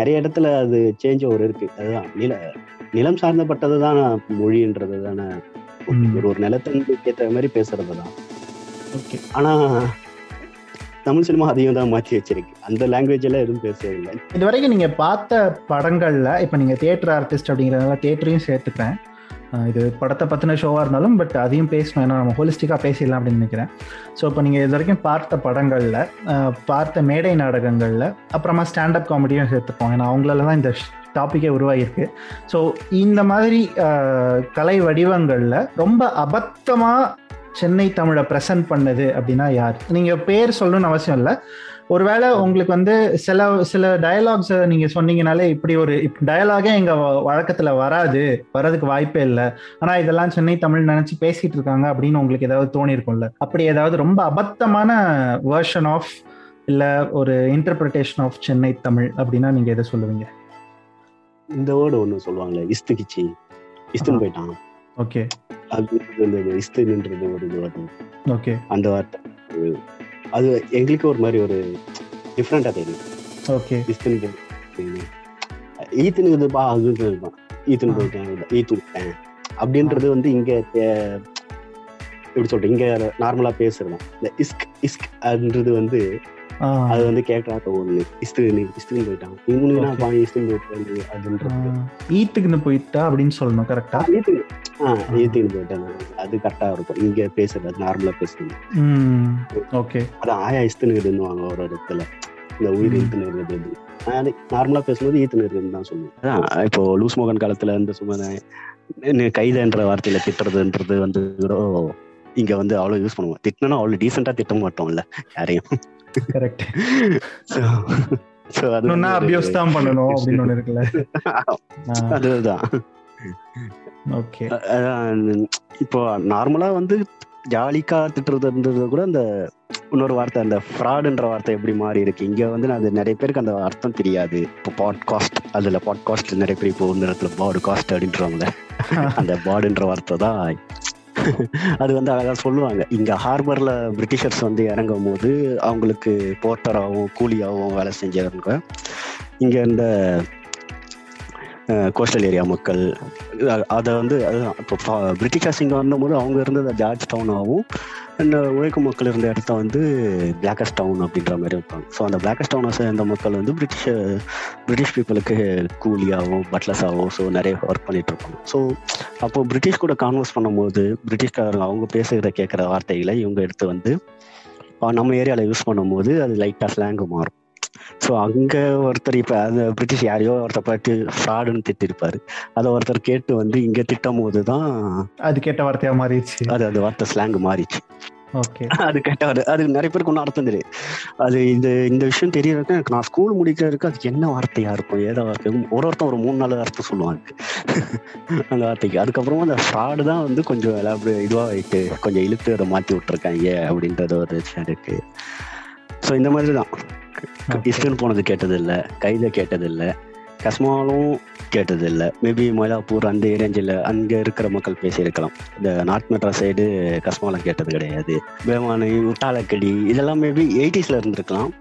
நிறைய இடத்துல அது சேஞ்ச் ஓவர் இருக்குது. அதுதான் நிலம் சார்ந்தப்பட்டது தான் மொழின்றது தானே. ஒரு நிலத்தை ஏற்ற மாதிரி பேசுறது தான். ஓகே, ஆனால் தமிழ் சினிமா அதையும் தான் மாற்றி வச்சிருக்கு. அந்த லாங்குவேஜ் எல்லாம் எதுவும் பேசவே இல்லை. இது வரைக்கும் நீங்கள் பார்த்த படங்களில், இப்போ நீங்கள் தியேட்டர் ஆர்டிஸ்ட் அப்படிங்கிறதுனால தியேட்டரையும் சேர்த்துக்கிறேன், இது படத்தை பற்றின ஷோவாக இருந்தாலும் பட் அதையும் பேசணும், ஏன்னா நம்ம ஹோலிஸ்டிக்காக பேசிடலாம் அப்படின்னு நினைக்கிறேன். ஸோ இப்போ நீங்கள் இது வரைக்கும் பார்த்த படங்களில், பார்த்த மேடை நாடகங்களில், அப்புறமா ஸ்டாண்டப் காமெடியும் சேர்த்துப்போம், ஏன்னா அவங்களால தான் இந்த டாப்பிக்கே உருவாகியிருக்கு. ஸோ இந்த மாதிரி கலை வடிவங்களில் ரொம்ப அபத்தமாக சென்னை தமிழை ப்ரெசென்ட் பண்ணது அப்படின்னா யார்? நீங்கள் பேர் சொல்லணும்னு அவசியம் இல்லை. ஒருவேளை உங்களுக்கு வந்து சில டயலாக்ஸை நீங்கள் சொன்னீங்கனாலே இப்படி ஒரு டயலாகே எங்கள் வழக்கத்தில் வரதுக்கு வாய்ப்பே இல்லை, ஆனால் இதெல்லாம் சென்னை தமிழ் நினச்சி பேசிகிட்டு இருக்காங்க அப்படின்னு உங்களுக்கு ஏதாவது தோணியிருக்கும்ல. அப்படி ஏதாவது ரொம்ப அபத்தமான வேர்ஷன் ஆஃப் இல்லை ஒரு இன்டர்பிரிட்டேஷன் ஆஃப் சென்னை தமிழ் அப்படின்னா நீங்கள் எதை சொல்லுவீங்க? இந்த வேர்டு ஒண்ணு சொல்லுவாங்களே, இஸ்துகிச்சி, இஸ்துன்னு போயிட்டான். ஓகே, அது இஸ்துன்றது ஒரு வேர்டு. ஓகே, அந்த வார்த்தை அது எங்களுக்கு ஒரு மாதிரி ஒரு டிஃப்ரெண்டா தெரியும். ஓகே, இஸ்துன்னு ஈத்துன்னு இருப்பா, அதுன்னு இருப்பான், ஈத்துன்னு போயிட்டேன், ஈத்து விட்டேன் அப்படின்றது வந்து இங்க எப்படி சொல்றேன், இங்க நார்மலா பேசுறேன். இந்த இஸ்க் இஸ்க் அப்படின்றது வந்து அது வந்து கேட்கறாங்க, ஒண்ணு இஸ்துன்னு இஸ்துன்னு போயிட்டான், இவனுக்குன்னா பா இஸ்துன்னு போயிட்டு அப்படின்றது ஈத்துக்குன்னு போயிட்டா அப்படின்னு சொல்லணும். கரெக்டா ஈத்துக்கு ஈத்துக்குன்னு போயிட்டாங்க, அது கரெக்டா இருக்கும். இங்க பேசுறது நார்மலா பேசுறது. ஓகே, அதான் ஆயா இஸ்துன்னு இருந்துவாங்க ஒரு இடத்துல, இந்த உயிர் ஈத்துன்னு இருக்கிறது. நார்மலா பேசும்போது ஈத்து இருக்குன்னு தான் சொல்லுவேன். இப்போ லூஸ் மோகன் காலத்துல வந்து சும்மா கைதுன்ற வார்த்தையில திட்டுறதுன்றது வந்து கூட இங்க வந்து அவ்வளவு யூஸ் பண்ணுவோம். திட்டனா அவ்வளவு டீசெண்டா திட்ட மாட்டோம்ல யாரையும். கரெக்ட். சோ அதுன்னா அபியூஸ் தான் பண்ணனும் அப்படின்னு ஒண்ணு இருக்குல, அதுதான். ஓகே, இப்போ நார்மலா வந்து ஜாலிக்கா திட்டுறதுன்றது கூட அந்த இன்னொரு வார்த்தை, அந்த ஃப்ராடுன்ற வார்த்தை எப்படி மாறி இருக்கு இங்கே வந்து. அது நிறைய பேருக்கு அந்த அர்த்தம் தெரியாது. இப்போ பாட்காஸ்ட், அதில் பாட்காஸ்ட் நிறைய பேர் இப்போ ஒரு இடத்துல பாடு காஸ்ட் அப்படின்றவங்கள, அந்த பாடுன்ற வார்த்தை தான் அது வந்து அழகாக சொல்லுவாங்க. இங்கே ஹார்பரில் பிரிட்டிஷர்ஸ் வந்து இறங்கும் போது அவங்களுக்கு போர்ட்டராகவும் கூலியாகவும் வேலை செஞ்சவங்க, இங்கே இந்த கோஸ்டல் ஏரியா மக்கள் அதை வந்து இப்போ பிரிட்டிஷர்ஸ் இங்கே வரும்போது அவங்க இருந்தது ஜார்ஜ் டவுனாகவும், இந்த உழைக்கும் மக்கள் இருந்த இடத்த வந்து பிளாக்கஸ்ட் டவுன் அப்படின்ற மாதிரி இருப்பாங்க. ஸோ அந்த பிளாக்கஸ்ட் டவுனை சேர்ந்த மக்கள் வந்து பிரிட்டிஷ் பீப்புளுக்கு கூலியாகவும் பட்லஸாகவும் ஸோ நிறைய ஒர்க் பண்ணிட்டு இருப்பாங்க. ஸோ அப்போது பிரிட்டிஷ் கூட கான்வர்ஸ் பண்ணும்போது பிரிட்டிஷ்காரங்க அவங்க பேசுகிற கேட்குற வார்த்தைகளை இவங்க எடுத்து வந்து நம்ம ஏரியாவில் யூஸ் பண்ணும்போது அது லைட்டாக ஸ்லாங்கு மாறும். ஸோ அங்கே ஒருத்தர் இப்போ அந்த பிரிட்டிஷ் யாரையோ ஒருத்தர் பார்த்து ஃப்ராடுன்னு திட்டிருப்பாரு, அதை ஒருத்தர் கேட்டு வந்து இங்கே திட்டும் போது தான் அது கேட்ட வார்த்தையாக மாறிடுச்சு, அது வார்த்தை ஸ்லாங் மாறிடுச்சு. ஓகே, அது கேட்ட வார்த்தை அது நிறைய பேருக்கு ஒன்றும் அர்த்தம் தெரியும். அது இந்த விஷயம் தெரியறதுக்கு எனக்கு நான் ஸ்கூல் முடிக்கிறதுக்கு அதுக்கு என்ன வார்த்தையாக இருக்கும், ஏதோ வார்த்தை ஒருத்தர் ஒரு 3-4 வார்த்தை சொல்லுவாங்க அந்த வார்த்தைக்கு. அதுக்கப்புறமா அந்த ஃப்ராடு தான் வந்து கொஞ்சம் எல்லாம் இதுவாகிட்டு கொஞ்சம் இழுத்து அதை மாற்றி விட்டுருக்காங்க அப்படின்றது ஒரு விஷயம் இருக்கு. ஸோ இந்த மாதிரி தான் இஸ்டர்ன் போனது கேட்டதில்லை, கைதை கேட்டதில்லை, கஸ்மாலும் கேட்டதில்லை. மேபி மயிலாப்பூர் அந்த ஏரியாஞ்சில் அங்கே இருக்கிற மக்கள் பேசியிருக்கலாம். இந்த நார்த் மெட்ரா சைடு கஸ்மாலாம் கேட்டது கிடையாது. பேமானி, உட்டாலக்கடி இதெல்லாம் மேபி 80s இருந்திருக்கலாம்.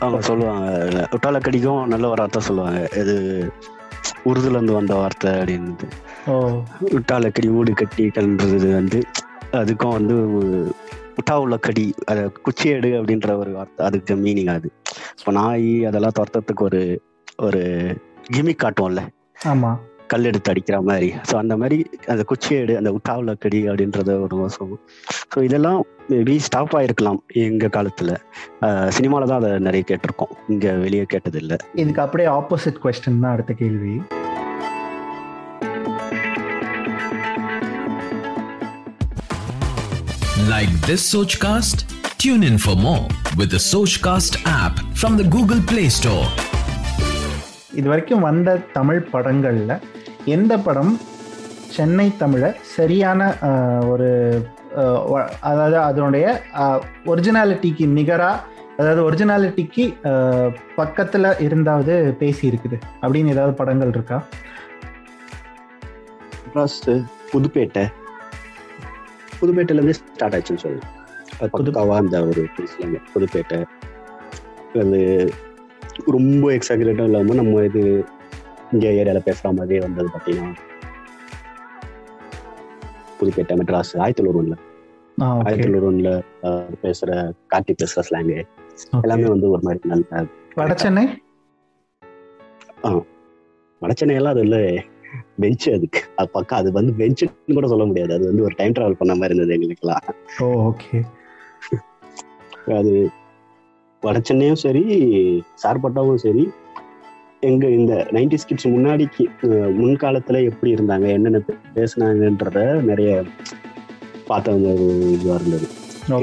அவங்க சொல்லுவாங்க உட்டாலக்கடிக்கும் நல்ல ஒரு அர்த்தம் சொல்லுவாங்க, இது உருதுலேருந்து வந்த வார்த்தை அப்படின்னு. உட்டாலக்கடி ஊடு கட்டி கலன்றது வந்து அதுக்கும் வந்து முட்டா உள்ள கடி, அதை குச்சி எடு அப்படின்ற ஒரு வார்த்தை அதுக்கு மீனிங். அது இப்போ நாய் அதெல்லாம் துரத்துறதுக்கு ஒரு ஒரு கிமிக் காட்டுவோம்ல, ஆமாம், கல் எடுத்து அடிக்கிற மாதிரி. ஸோ அந்த மாதிரி அந்த குச்சி எடு, அந்த முட்டா உள்ள கடி அப்படின்றத ஒரு சொல்லுவோம். ஸோ இதெல்லாம் மேபி ஸ்டாப் ஆகிருக்கலாம் எங்கள் காலத்தில். சினிமாவில் தான் அதை நிறைய கேட்டிருக்கோம், இங்கே வெளியே கேட்டது இல்லை. இதுக்கு அப்படியே ஆப்போசிட் குவெஸ்டன் தான் அடுத்த கேள்வி. Like this Sochcast? Tune in for more with the Sochcast app from the Google Play Store. இதுவரைக்கும் வந்த தமிழ் படங்களில் எந்த படம் சென்னை தமிழை சரியான ஒரு அதாவது அதனுடைய ஒரிஜினாலிட்டிக்கு நிகராக, அதாவது ஒரிஜினாலிட்டிக்கு பக்கத்தில் இருந்தாவது பேசி இருக்குது அப்படின்னு ஏதாவது படங்கள் இருக்கா? புதுப்பேட்டை, புதுப்பேட்டையில இருந்து ஸ்டார்ட் ஆச்சுன்னு சொல்லுவேன். புதுக்காவா அந்த ஒரு பிளேஸ்ல புதுப்பேட்டை அது ரொம்ப எக்ஸாக்ரேட்டாக இல்லாமல் நம்ம இது இங்கே ஏரியாவில் பேசுகிற மாதிரியே வந்தது பார்த்தீங்கன்னா புதுப்பேட்டை மெட்ராஸ் 1901. 1901 பேசுகிற கார்த்தி பேசுகிற ஸ்லாங்கு எல்லாமே வந்து ஒரு மாதிரி நல்ல வடச்சென்னை. ஆ, வடச்சென்னை எல்லாம் அது இல்லை, பெஞ்சு அதுக்கு அது பக்கம். அது வந்து பெஞ்சுன்னு கூட சொல்ல முடியாது, அது வந்து ஒரு டைம் டிராவல் பண்ண மாதிரி இருந்தது எங்களுக்குலாம். ஓகே, அது வடச்சென்னையும் சரி சார்பட்டாவும் சரி எங்க இந்த 90s கிட்ஸ் முன்னாடிக்கு முன்காலத்துல எப்படி இருந்தாங்க என்னென்ன பேசினாங்கன்றத நிறைய பார்த்தவங்க ஒரு இதுவாக இருந்தது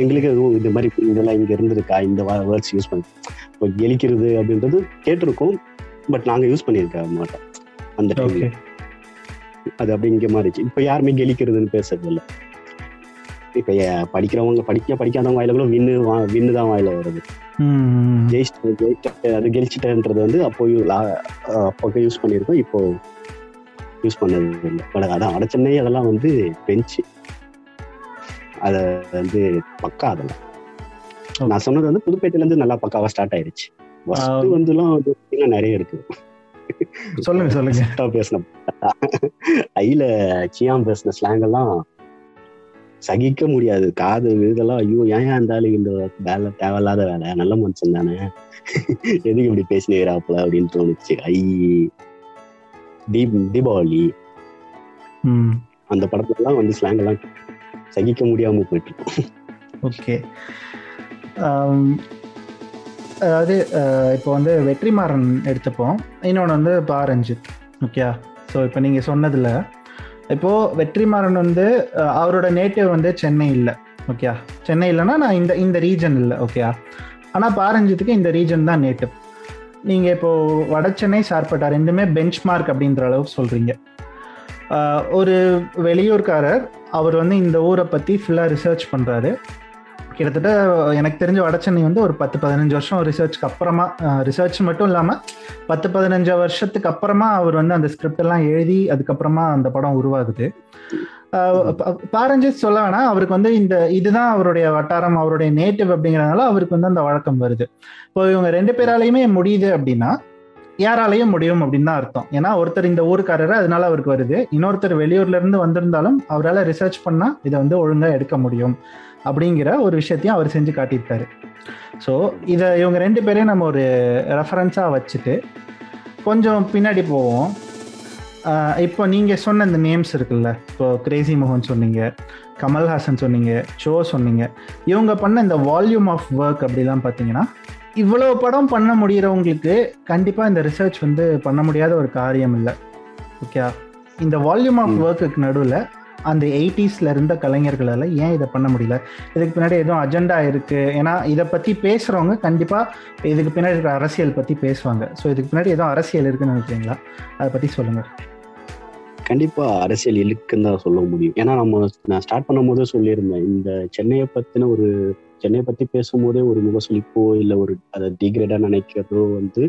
எங்களுக்கு. இந்த மாதிரி இதெல்லாம் இங்க இருந்திருக்கா, இந்த வேர்ட்ஸ் யூஸ் பண்ணி இப்போ எலிக்கிறது அப்படின்றது கேட்டிருக்கோம், பட் நாங்கள் யூஸ் பண்ணியிருக்க மாட்டோம் அந்த டைம்ல. அது அப்படி இங்கே மாறிச்சு. இப்போ யாருமே கெலிக்கிறதுன்னு பேசுறது இல்லை. இப்போ படிக்கிறவங்க படிக்காதவங்க வாயில கூட வின்னு தான் வாயில வருது. ஜெயிச்சிட்டு அது கெழிச்சிட்டேன்றது வந்து அப்போ யூஸ் பண்ணியிருக்கோம், இப்போ யூஸ் பண்ணது இல்லை. அதான் அடைச்சனே அதெல்லாம் வந்து பெஞ்சு அத வந்து பக்கா அதெல்லாம் நான் சொன்னது வந்து புதுப்பேட்டையில இருந்து நல்லா பக்காவா ஸ்டார்ட் ஆயிடுச்சு. வந்துலாம் நிறைய இருக்கு. சொல்லுங்க சொல்லுங்க. பேசின ஐல சியாம் பேசின ஸ்லாங் எல்லாம் சகிக்க முடியாது. காது இதெல்லாம் ஐயோ ஏன் இருந்தாலும் இந்த வேலை தேவையில்லாத வேலை, நல்ல மனுஷன் தானே எதுக்கு இப்படி பேசினேராப்பல அப்படின்னு தோணுச்சு. தீபாவளி அந்த படத்துலாம் வந்து ஸ்லாங் எல்லாம் சகிக்க முடியாம போயிட்டு இருக்கும். ஓகே, அதாவது இப்போ வந்து வெற்றிமாறன் எடுத்துப்போம், இன்னொன்று வந்து பா. ரஞ்சித். ஓகே, ஸோ இப்போ நீங்கள் சொன்னதில் இப்போது வெற்றிமாறன் வந்து அவரோட நேட்டிவ் வந்து சென்னை இல்லை. ஓகே, சென்னை இல்லைன்னா நான் இந்த இந்த ரீஜன் இல்லை. ஓகே, ஆனால் பா. ரஞ்சித்துக்கு இந்த ரீஜன் தான் நேட்டிவ். நீங்கள் இப்போது வட சென்னை சார்பட்டா ரெண்டுமே பெஞ்ச்மார்க் அப்படின்ற அளவுக்கு சொல்கிறீங்க. ஒரு வெளியூர்காரர் அவர் வந்து இந்த ஊரை பற்றி ஃபுல்லாக ரிசர்ச் பண்ணுறாரு. கிட்டத்தட்ட எனக்கு தெரிஞ்ச வட சென்னை வந்து ஒரு 10-15 வருஷம் ரிசர்ச்சுக்கு அப்புறமா, ரிசர்ச் மட்டும் இல்லாமல் 10-15 வருஷத்துக்கு அப்புறமா அவர் வந்து அந்த ஸ்கிரிப்ட் எல்லாம் எழுதி அதுக்கப்புறமா அந்த படம் உருவாகுது. பா. ரஞ்சித் சொல்ல வேணா, அவருக்கு வந்து இந்த இதுதான் அவருடைய வட்டாரம், அவருடைய நேட்டிவ் அப்படிங்கிறதுனால அவருக்கு வந்து அந்த வழக்கம் வருது. இப்போ இவங்க ரெண்டு பேராலையுமே முடியுது அப்படின்னா யாராலையும் முடியும் அப்படின்னு தான் அர்த்தம். ஏன்னா ஒருத்தர் இந்த ஊருக்காரர் அதனால அவருக்கு வருது, இன்னொருத்தர் வெளியூர்ல இருந்து வந்திருந்தாலும் அவரால் ரிசர்ச் பண்ணா இதை வந்து ஒழுங்கா எடுக்க முடியும் அப்படிங்கிற ஒரு விஷயத்தையும் அவர் செஞ்சு காட்டியிருக்காரு. ஸோ இதை இவங்க ரெண்டு பேரையும் நம்ம ஒரு ரெஃபரன்ஸாக வச்சுட்டு கொஞ்சம் பின்னாடி போவோம். இப்போ நீங்கள் சொன்ன இந்த நேம்ஸ் இருக்குல்ல, இப்போ கிரேசி மோகன் சொன்னீங்க, கமல்ஹாசன் சொன்னீங்க, ஷோ சொன்னீங்க, இவங்க பண்ண இந்த வால்யூம் ஆஃப் ஒர்க் அப்படிலாம் பார்த்தீங்கன்னா இவ்வளோ படம் பண்ண முடிகிறவங்களுக்கு கண்டிப்பாக இந்த ரிசர்ச் வந்து பண்ண முடியாத ஒரு காரியம் இல்லை. ஓகே, இந்த வால்யூம் ஆஃப் ஒர்க்குக்கு நடுவில் அந்த 80s இருந்த கலைஞர்களால் ஏன் இதை பண்ண முடியல? இதுக்கு பின்னாடி எதுவும் அஜெண்டா இருக்குது? ஏன்னா இதை பற்றி பேசுகிறவங்க கண்டிப்பாக இதுக்கு பின்னாடி இருக்கிற அரசியல் பற்றி பேசுவாங்க. ஸோ இதுக்கு பின்னாடி எதுவும் அரசியல் இருக்குன்னு நினைக்கிறீங்களா? அதை பற்றி சொல்லுங்கள். கண்டிப்பாக அரசியல் இருக்குன்னு தான் சொல்ல முடியும். ஏன்னா நான் ஸ்டார்ட் பண்ணும் போதே சொல்லியிருந்தேன், இந்த சென்னையை பற்றி பேசும்போதே ஒரு முகசொலிப்போ இல்லை ஒரு அதை டிகிரேடாக நினைக்கிறதோ வந்து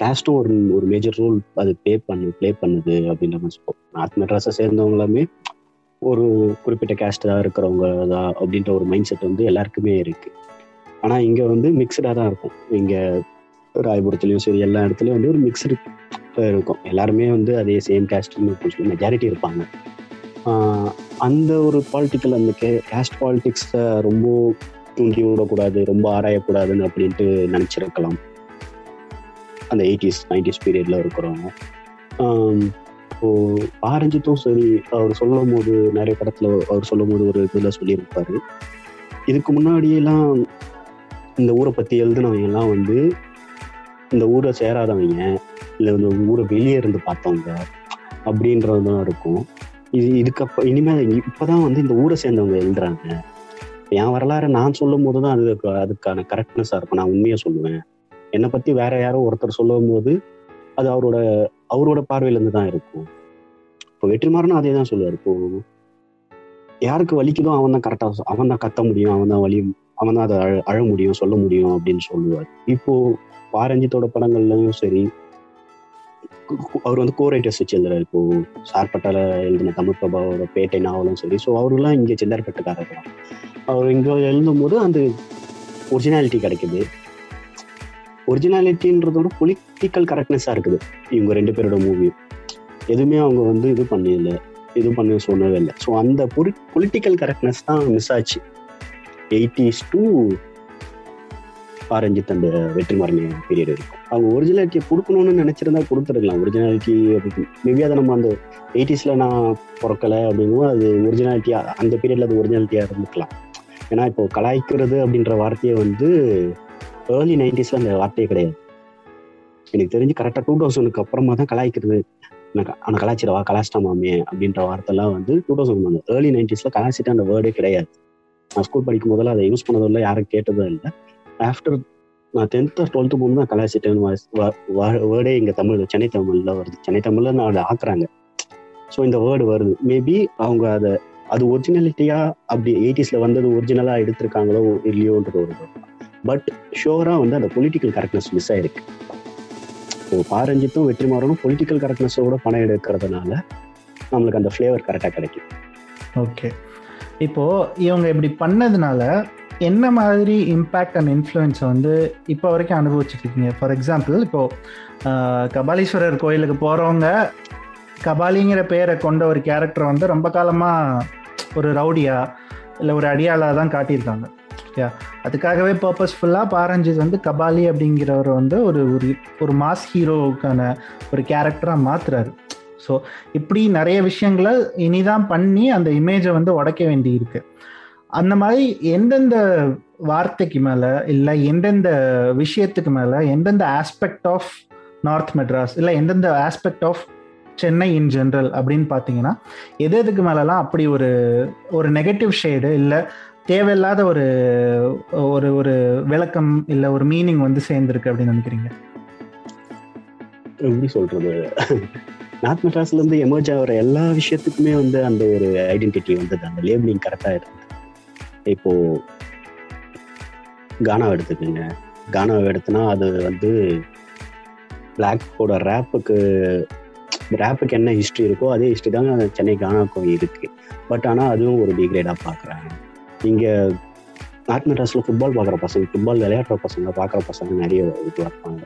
காஸ்ட்டும் ஒரு மேஜர் ரோல் அது ப்ளே பண்ணுது அப்படின்ற மாதிரி சொல்லுவோம். நார்த் மெட்ராஸை சேர்ந்தவங்களாமே ஒரு குறிப்பிட்ட காஸ்ட் தான் இருக்கிறவங்க தான் அப்படின்ற ஒரு மைண்ட் செட் வந்து எல்லாருக்குமே இருக்கு. ஆனா இங்க வந்து மிக்சடாக தான் இருக்கும். இங்க ராயபுரத்துலயும் சரி எல்லா இடத்துலயும் வந்து ஒரு மிக்சடு இருக்கும். எல்லாருமே வந்து அதே சேம் காஸ்ட்னு சொல்லி மெஜாரிட்டி இருப்பாங்க. அந்த ஒரு பாலிட்டிக்கல் அந்த காஸ்ட் பாலிடிக்ஸ ரொம்ப தூண்டி விடக்கூடாது, ரொம்ப ஆராயக்கூடாதுன்னு அப்படின்ட்டு நினைச்சிருக்கலாம் அந்த 80s 90s பீரியட்ல இருக்கிறவங்க. இப்போது பா. ரஞ்சித்தும் சரி, அவர் சொல்லும் போது நிறைய படத்தில் அவர் சொல்லும் போது ஒரு இதில் சொல்லியிருப்பாரு, இதுக்கு முன்னாடியெல்லாம் இந்த ஊரை பற்றி எழுதுனவங்கெல்லாம் வந்து இந்த ஊரை சேராதவங்க இல்லை இந்த ஊரை வெளியே இருந்து பார்த்தவங்க அப்படின்றது தான் இருக்கும். இதுக்கப்புறம் இனிமேல் இப்போ தான் வந்து இந்த ஊரை சேர்ந்தவங்க எழுதுறாங்க. என் வரலாறு நான் சொல்லும் போது தான் அதுக்கான கரெக்ட்னஸாக இருக்கும். நான் உண்மையாக சொல்லுவேன். என்னை பற்றி வேற யாரோ ஒருத்தர் சொல்லும் போது அது அவரோட பார்வையிலேருந்து தான் இருக்கும். இப்போ வெற்றிமாறனும் அதே தான் சொல்லுவார். இப்போ யாருக்கு வலிக்குதோ அவன் தான் கத்த முடியும், அவன் தான் அதை அழ முடியும், சொல்ல முடியும் அப்படின்னு சொல்லுவார். இப்போ பா. ரஞ்சித்தோட படங்கள்லையும் சரி, அவர் வந்து கோரைட்டர்ஸ் வச்சு எழுதுறாரு. இப்போ சார்பட்டால எழுதின தமிழ் பிரபாவோட பேட்டை நாவலும் சரி. ஸோ அவருலாம் இங்கே செந்தார்பட்டுக்காரர். அவர் இங்கே எழுதும் போது அந்த ஒரிஜினாலிட்டி கிடைக்குது. ஒரிஜினாலிட்டின்றதோட பொலிட்டிக்கல் கரெக்ட்னஸாக இருக்குது இவங்க ரெண்டு பேரோட மூவி. எதுவுமே அவங்க வந்து இது பண்ண சொன்னவே இல்லை. ஸோ அந்த பொலிட்டிக்கல் கரெக்ட்னஸ் தான் மிஸ் ஆச்சு 80s to பா. ரஞ்சித் அந்த வெற்றிமாறன் பீரியட் இருக்கும். அவங்க ஒரிஜினாலிட்டியை கொடுக்கணும்னு நினச்சிருந்தா கொடுத்துருக்கலாம். ஒரிஜினாலிட்டி மேபி அதை நம்ம அந்த 80sல நான் பிறக்கலை அப்படிங்கும்போது அது ஒரிஜினாலிட்டியாக அந்த பீரியடில் அது ஒரிஜினாலிட்டியாக இருந்துக்கலாம். ஏன்னா இப்போ கலாய்க்கிறது அப்படின்ற வார்த்தையை வந்து ஏர்லி 90sல அந்த வார்த்தையே கிடையாது. எனக்கு தெரிஞ்சு கரெக்டாக 2000க்கு அப்புறமா தான் கலாய்க்கிறது. ஆனால் கலாய்ச்சிடவா, கலாச்சிட்டா மாமே அப்படின்ற வார்த்தைலாம் வந்து 2000 வந்து ஏர்லி 90sல கலாய்ச்சிட்டு அந்த வேர்டே கிடையாது. நான் ஸ்கூல் படிக்கும் போதெல்லாம் அதை யூஸ் பண்ணதும் இல்லை, யாரும் கேட்டதும் இல்லை. ஆஃப்டர் நான் 10th or 12th போகும்போது தான் கலாய்ச்சிட்டேன்னு வேர்டே இங்கே தமிழ் சென்னை தமிழில் வருது. சென்னை தமிழில் நான் அதை ஆக்குறாங்க. ஸோ இந்த வேர்டு வருது. மேபி அவங்க அதை அது ஒரிஜினாலிட்டியா அப்படி 80s வந்தது ஒரிஜினலா எடுத்திருக்காங்களோ இல்லையோன்றது ஒரு படம். பட் ஷோரா வந்து அந்த பொலிட்டிக்கல் கரெக்ட்னஸ் மிஸ் ஆயிருக்கு. பா. ரஞ்சித்தும் வெற்றிமாறனும் பொலிட்டிக்கல் கரெக்ட்னஸோட பணம் எடுக்கிறதுனால நம்மளுக்கு அந்த ஃப்ளேவர் கரெக்டாக கிடைக்கும். ஓகே, இப்போ இவங்க இப்படி பண்ணதுனால என்ன மாதிரி இம்பேக்ட் அண்ட் இன்ஃப்ளூயன்ஸை வந்து இப்போ வரைக்கும் அனுபவிச்சுட்டு இருக்கீங்க? ஃபார் எக்ஸாம்பிள், இப்போது கபாலீஸ்வரர் கோயிலுக்கு போகிறவங்க கபாலிங்கிற பேரை கொண்ட ஒரு கேரக்டர் வந்து ரொம்ப காலமாக ஒரு ரவுடியா இல்லை ஒரு அடியாளாக தான் காட்டியிருக்காங்க. ஓகே, அதுக்காகவே பர்பஸ்ஃபுல்லாக பா. ரஞ்சித் வந்து கபாலி அப்படிங்கிறவர் வந்து ஒரு ஒரு மாஸ் ஹீரோவுக்கான ஒரு கேரக்டராக மாற்றுறாரு. ஸோ இப்படி நிறைய விஷயங்களை இனிதான் பண்ணி அந்த இமேஜை வந்து உடைக்க வேண்டியிருக்கு. அந்த மாதிரி எந்தெந்த வார்த்தைக்கு மேலே இல்லை எந்தெந்த விஷயத்துக்கு மேலே எந்தெந்த ஆஸ்பெக்ட் ஆஃப் நார்த் மெட்ராஸ் இல்லை எந்தெந்த aspect of Chennai in general அப்படின்னு பார்த்தீங்கன்னா எது எதுக்கு மேலெலாம் அப்படி ஒரு ஒரு நெகட்டிவ் ஷேடு இல்லை தேவையில்லாத ஒரு ஒரு ஒரு விளக்கம் இல்லை ஒரு மீனிங் வந்து சேர்ந்துருக்கு அப்படின்னு நினைக்கிறீங்க? எப்படி சொல்கிறது, நார்த் மெட்ராஸ்லேருந்து எமர்ஜ் ஆகிற எல்லா விஷயத்துக்குமே வந்து அந்த ஒரு ஐடென்டிட்டி வந்தது, அந்த லேபிளிங் கரெக்டாக இருந்தது. இப்போது கானாவை எடுத்துக்கோங்க. கானாவை எடுத்துனா அது வந்து பிளாக்கோட ரேப்புக்கு என்ன ஹிஸ்ட்ரி இருக்கோ அதே ஹிஸ்ட்ரி தாங்க சென்னை கானாவுக்கும் இருக்குது. பட் ஆனால் அதுவும் ஒரு டிகிரேடாக பார்க்குறாங்க. இங்கே நார்த் மெட்ராஸில் ஃபுட்பால் பார்க்குற பசங்க, ஃபுட்பால் விளையாடுற பசங்க, பார்க்குற பசங்க நிறைய இதுவாக இருப்பாங்க.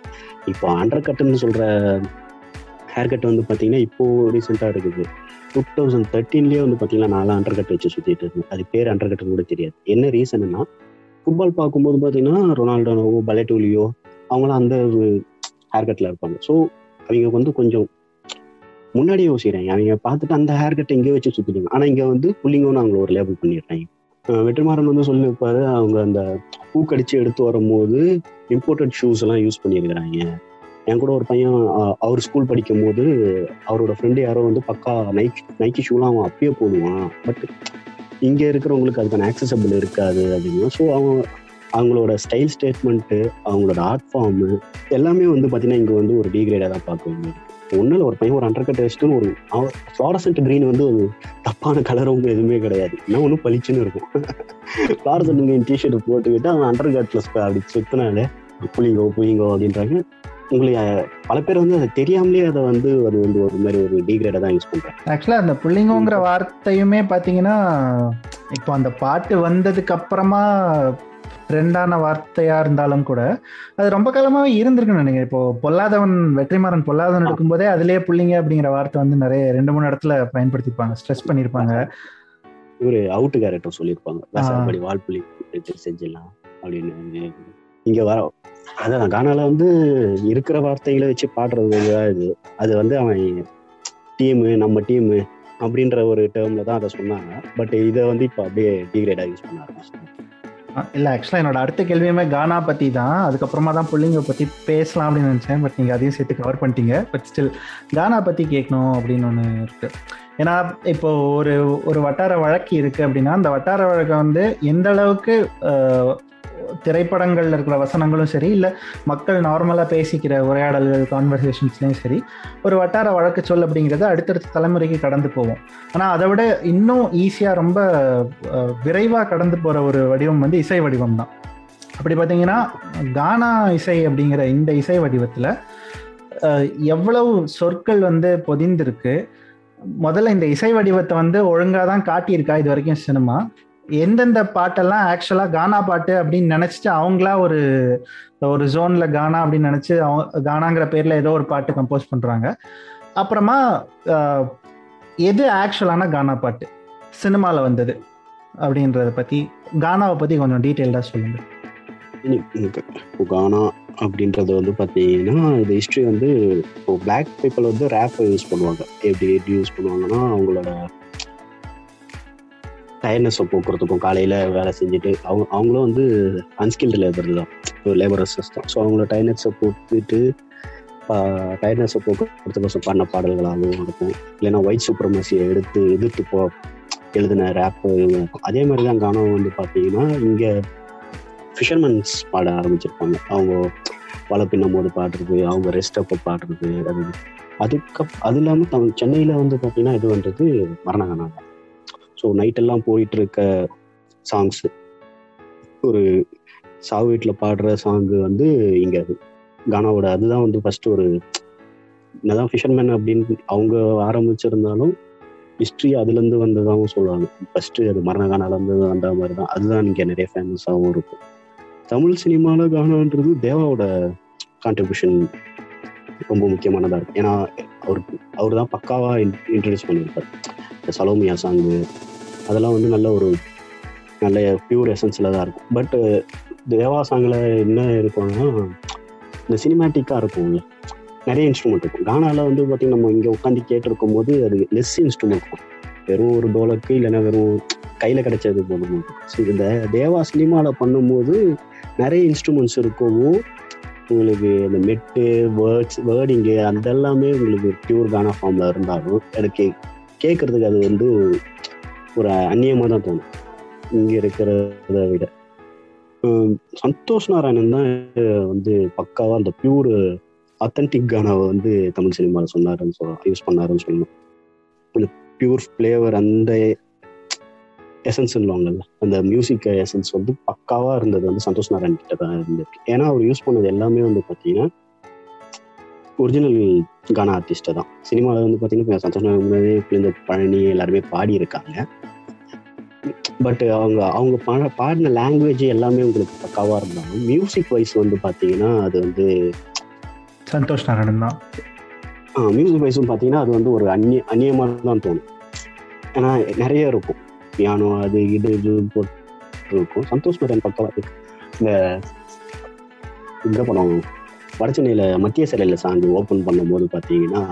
இப்போ அண்டர் கட்டுன்னு சொல்கிற ஹேர் கட் வந்து பார்த்தீங்கன்னா இப்போது ரீசெண்டாக இருக்குது. 2013 வந்து பார்த்தீங்கன்னா 4 அண்டர் கட் வச்சு சுற்றிட்டு இருந்தேன். அது பேர் அண்டர் கட்டுன்னு கூட தெரியாது. என்ன ரீசன்னா, ஃபுட்பால் பார்க்கும்போது பார்த்தீங்கன்னா ரொனால்டோனோவோ பலோட்டெல்லியோ அவங்களாம் அந்த ஒரு ஹேர் கட்டில் இருப்பாங்க. ஸோ அவங்க வந்து கொஞ்சம் முன்னாடியே யோசிக்கிறாங்க. அவங்க பார்த்துட்டு அந்த ஹேர் கட்டை இங்கே வச்சு சுற்றிடுங்க. ஆனால் இங்கே வந்து புள்ளிங்கன்னு அவங்கள ஒரு லேபிள் பண்ணிடுறாங்க. வெற்றிமாறன் வந்து சொல்லியிருப்பாரு, அவங்க அந்த பூ கடிச்சு எடுத்து வரும்போது இம்போர்ட்டட் ஷூஸ் எல்லாம் யூஸ் பண்ணியிருக்கிறாங்க. என் கூட ஒரு பையன், அவர் ஸ்கூல் படிக்கும் போது அவரோட ஃப்ரெண்டு யாரோ வந்து பக்கா நைக்கி ஷூலாம் அவன் அப்பயே போடுவான். பட் இங்கே இருக்கிறவங்களுக்கு அதுக்கான ஆக்சசபிள் இருக்காது அப்படின்னா. ஸோ அவங்களோட ஸ்டைல் ஸ்டேட்மெண்ட்டு, அவங்களோட ஆர்ட் ஃபார்மு எல்லாமே வந்து பார்த்தீங்கன்னா இங்கே வந்து ஒரு டிகிரேடாக தான் பார்க்குவாங்க. ஒன்றில் ஒரு பையன் ஒரு அண்டர்கட் வச்சுட்டு ஒரு ஃப்ளாரசன்ட் க்ரீன் வந்து ஒரு தப்பான கலர் அவங்க எதுவுமே கிடையாது. ஏன்னா ஒன்றும் பளிச்சுன்னு இருக்கும். ஃப்ளாரசன்ட் க்ரீன் டிஷர்ட் போட்டுக்கிட்டு அவன் அண்டர்கட்டில் அப்படி சுற்றினாலே புளிங்கோ புளிங்கோ அப்படின்றாங்க. உங்களுக்கு பல பேர் வந்து அதை தெரியாமலே அதை வந்து அது வந்து ஒரு மாதிரி ஒரு டிகிரேடாக தான் யூஸ் பண்ணுறாங்க. ஆக்சுவலாக அந்த புள்ளிங்கோங்கிற வார்த்தையுமே பார்த்தீங்கன்னா இப்போ அந்த பாட்டு வந்ததுக்கு அப்புறமா ட்ரெண்டான வார்த்தையாக இருந்தாலும் கூட அது ரொம்ப காலமாகவே இருந்திருக்குன்னு நினைக்கிறேன். இப்போ பொல்லாதவன், வெற்றிமாறன் பொல்லாதவன் இருக்கும்போதே அதுலேயே புள்ளிங்க அப்படிங்கிற வார்த்தை வந்து நிறைய 2-3 இடத்துல பயன்படுத்திருப்பாங்க, ஸ்ட்ரெஸ் பண்ணியிருப்பாங்க. இவர் அவுட்டு கேரக்டர் சொல்லியிருப்பாங்க, வால்புலி செஞ்சிடலாம் அப்படின்னு. இங்கே வர அதான் கானால வந்து இருக்கிற வார்த்தைகளை வச்சு பாடுறது தான் இது. அது வந்து அவன் டீமு, நம்ம டீமு அப்படின்ற ஒரு டேர்மில் தான் அதை சொன்னாங்க. பட் இதை வந்து இப்போ அப்படியே டிகிரேடாக யூஸ் பண்ண ஆரம்பிச்சிட்டாங்க. இல்லை, ஆக்சுவலாக என்னோட அடுத்த கேள்வியுமே கானா பற்றி தான். அதுக்கப்புறமா தான் புள்ளிங்க பற்றி பேசலாம் அப்படின்னு நினச்சேன். பட் நீங்கள் அதையும் சேர்த்து கவர் பண்ணிட்டீங்க. பட் ஸ்டில் கானா பற்றி கேட்கணும் அப்படின்னு ஒன்று இருக்குது. ஏன்னா இப்போது ஒரு ஒரு வட்டார வழக்கு இருக்குது அப்படின்னா அந்த வட்டார வழக்கை வந்து எந்த அளவுக்கு திரைப்படங்கள்ல இருக்கிற வசனங்களும் சரி இல்லை மக்கள் நார்மலாக பேசிக்கிற உரையாடல்கள் கான்வர்சேஷன்ஸ்லையும் சரி ஒரு வட்டார வழக்கு சொல் அப்படிங்கிறது அடுத்தடுத்த தலைமுறைக்கு கடந்து போவோம். ஆனால் அதை விட இன்னும் ஈஸியாக ரொம்ப விரைவாக கடந்து போகிற ஒரு வடிவம் வந்து இசை வடிவம் தான். அப்படி பார்த்தீங்கன்னா கானா இசை அப்படிங்கிற இந்த இசை வடிவத்தில் எவ்வளவு சொற்கள் வந்து பொதிந்திருக்கு, முதல்ல இந்த இசை வடிவத்தை வந்து ஒழுங்காக தான் காட்டியிருக்கா இது வரைக்கும் சினிமா, எந்தெந்த பாட்டெல்லாம் ஆக்சுவலாக கானா பாட்டு அப்படின்னு நினச்சிட்டு அவங்களா ஒரு ஒரு ஜோனில் கானா அப்படின்னு நினச்சி அவங்க கானாங்கிற பேரில் ஏதோ ஒரு பாட்டு கம்போஸ் பண்ணுறாங்க, அப்புறமா எது ஆக்சுவலான கானா பாட்டு சினிமாவில் வந்தது அப்படின்றத பற்றி, கானாவை பற்றி கொஞ்சம் டீட்டெயில்டாக சொல்லுங்கள். இப்போ கானா அப்படின்றது வந்து பார்த்தீங்கன்னா இந்த ஹிஸ்ட்ரி வந்து இப்போ பிளாக் பீப்புள் வந்து ரேப்பை யூஸ் பண்ணுவாங்க. எப்படி யூஸ் பண்ணுவாங்கன்னா, அவங்களோட டயர்னஸை போக்குறதுக்கும் காலையில் வேலை செஞ்சுட்டு அவங்களும் வந்து அன்ஸ்கில்டு லேபர் தான், லேபரர்ஸஸ் தான். ஸோ அவங்கள டயர்னஸை போக்குறதுக்கோசம் பண்ண பாடல்களாகவும் இருக்கும். இல்லைன்னா ஒயிட் சூப்பர்மசியை எதிர்த்து எழுதின ரேப்பு இருக்கும். அதே மாதிரி தான் கானம் வந்து பார்த்தீங்கன்னா இங்கே ஃபிஷர்மன்ஸ் பாட ஆரம்பிச்சிருப்பாங்க. அவங்க வலை பின்னும் போது பாடுறது, அவங்க ரெஸ்டப்போ பாடுறது. அது இல்லாமல் சென்னையில் வந்து பார்த்தீங்கன்னா இது பண்ணுறது மரணகானம். ஸோ நைட்டெல்லாம் போயிட்டு இருக்க சாங்ஸு, ஒரு சாவு வீட்டில் பாடுற சாங்கு வந்து இங்கே கானாவோட அதுதான் வந்து ஃபஸ்ட்டு ஒரு என்னதான் ஃபிஷர்மேன் அப்படின்னு அவங்க ஆரம்பிச்சிருந்தாலும் ஹிஸ்ட்ரி அதுலேருந்து வந்ததாகவும் சொல்லுவாங்க. ஃபஸ்ட்டு அது மரண கானாலேருந்து வந்த மாதிரி தான், அதுதான் இங்கே நிறைய ஃபேமஸாகவும் இருக்கும். தமிழ் சினிமாவில் கானான்றது தேவாவோட கான்ட்ரிபியூஷன் ரொம்ப முக்கியமானதாக இருக்கும். ஏன்னா அவர் தான் பக்காவாக இன்ட்ரடியூஸ் பண்ணியிருப்பார். இந்த சலோமியா சாங்கு அதெல்லாம் வந்து நல்ல ஒரு நல்ல பியூர் எசன்ஸில் தான் இருக்கும். பட்டு தேவா சாங்கில் என்ன இருக்கும்னா இந்த சினிமேட்டிக்காக இருக்கும், நிறைய இன்ஸ்ட்ருமெண்ட் இருக்கும். கானாவில் வந்து பார்த்திங்கன்னா நம்ம இங்கே உட்காந்து கேட்டிருக்கும் போது அது லெஸ் இன்ஸ்ட்ருமெண்ட் இருக்கும், வெறும் ஒரு டோலக்கு இல்லைன்னா வெறும் கையில் கிடைச்சது போதும். ஸோ இந்த தேவா சினிமாவில் பண்ணும்போது நிறைய இன்ஸ்ட்ருமெண்ட்ஸ் இருக்கவும் உங்களுக்கு இந்த மெட்டு வேர்டிங்கு அந்த எல்லாமே உங்களுக்கு பியூர் கானா ஃபார்மில் இருந்தாலும் எனக்கு கேட்குறதுக்கு அது வந்து ஒரு அந்நியமாக தான் தோணும் இங்கே இருக்கிறத விட. சந்தோஷ் நாராயணன் தான் வந்து பக்காவாக அந்த பியூர் ஆத்தென்டிக் கானாவை வந்து தமிழ் சினிமாவில் சொன்னாருன்னு யூஸ் பண்ணாருன்னு சொல்லணும். அந்த பியூர் ஃப்ளேவர் அந்த எசன்ஸ் சொல்லுவாங்கல்ல, அந்த மியூசிக் எசன்ஸ் வந்து பக்காவாக இருந்தது வந்து சந்தோஷ் நாராயணன் கிட்ட தான் இருந்திருக்கு. ஏன்னா அவர் யூஸ் பண்ணது எல்லாமே வந்து பார்த்தீங்கன்னா ஒரிஜினல் கானா ஆர்டிஸ்ட்டை தான். சினிமாவில் வந்து பார்த்தீங்கன்னா சந்தோஷ் நாராயணன் பழனி எல்லாருமே பாடியிருக்காங்க. பட் அவங்க பாடின லாங்குவேஜ் எல்லாமே உங்களுக்கு பக்காவாக இருந்தாலும் மியூசிக் வைஸ் வந்து பார்த்தீங்கன்னா அது வந்து சந்தோஷ் நாராயணன் தான். மியூசிக் வைஸும் பார்த்தீங்கன்னா அது வந்து ஒரு அந்நியமாக தான் தோணும். ஏன்னா நிறைய இருக்கும் பியானோ அது இது போட்டு இருக்கும். சந்தோஷ் நாராயணன் பக்கமாக இருக்கு. இந்த படம் வடச்சென்னையில் மத்திய சிலையில் சாங்கு ஓப்பன் பண்ணும் போது பார்த்தீங்கன்னா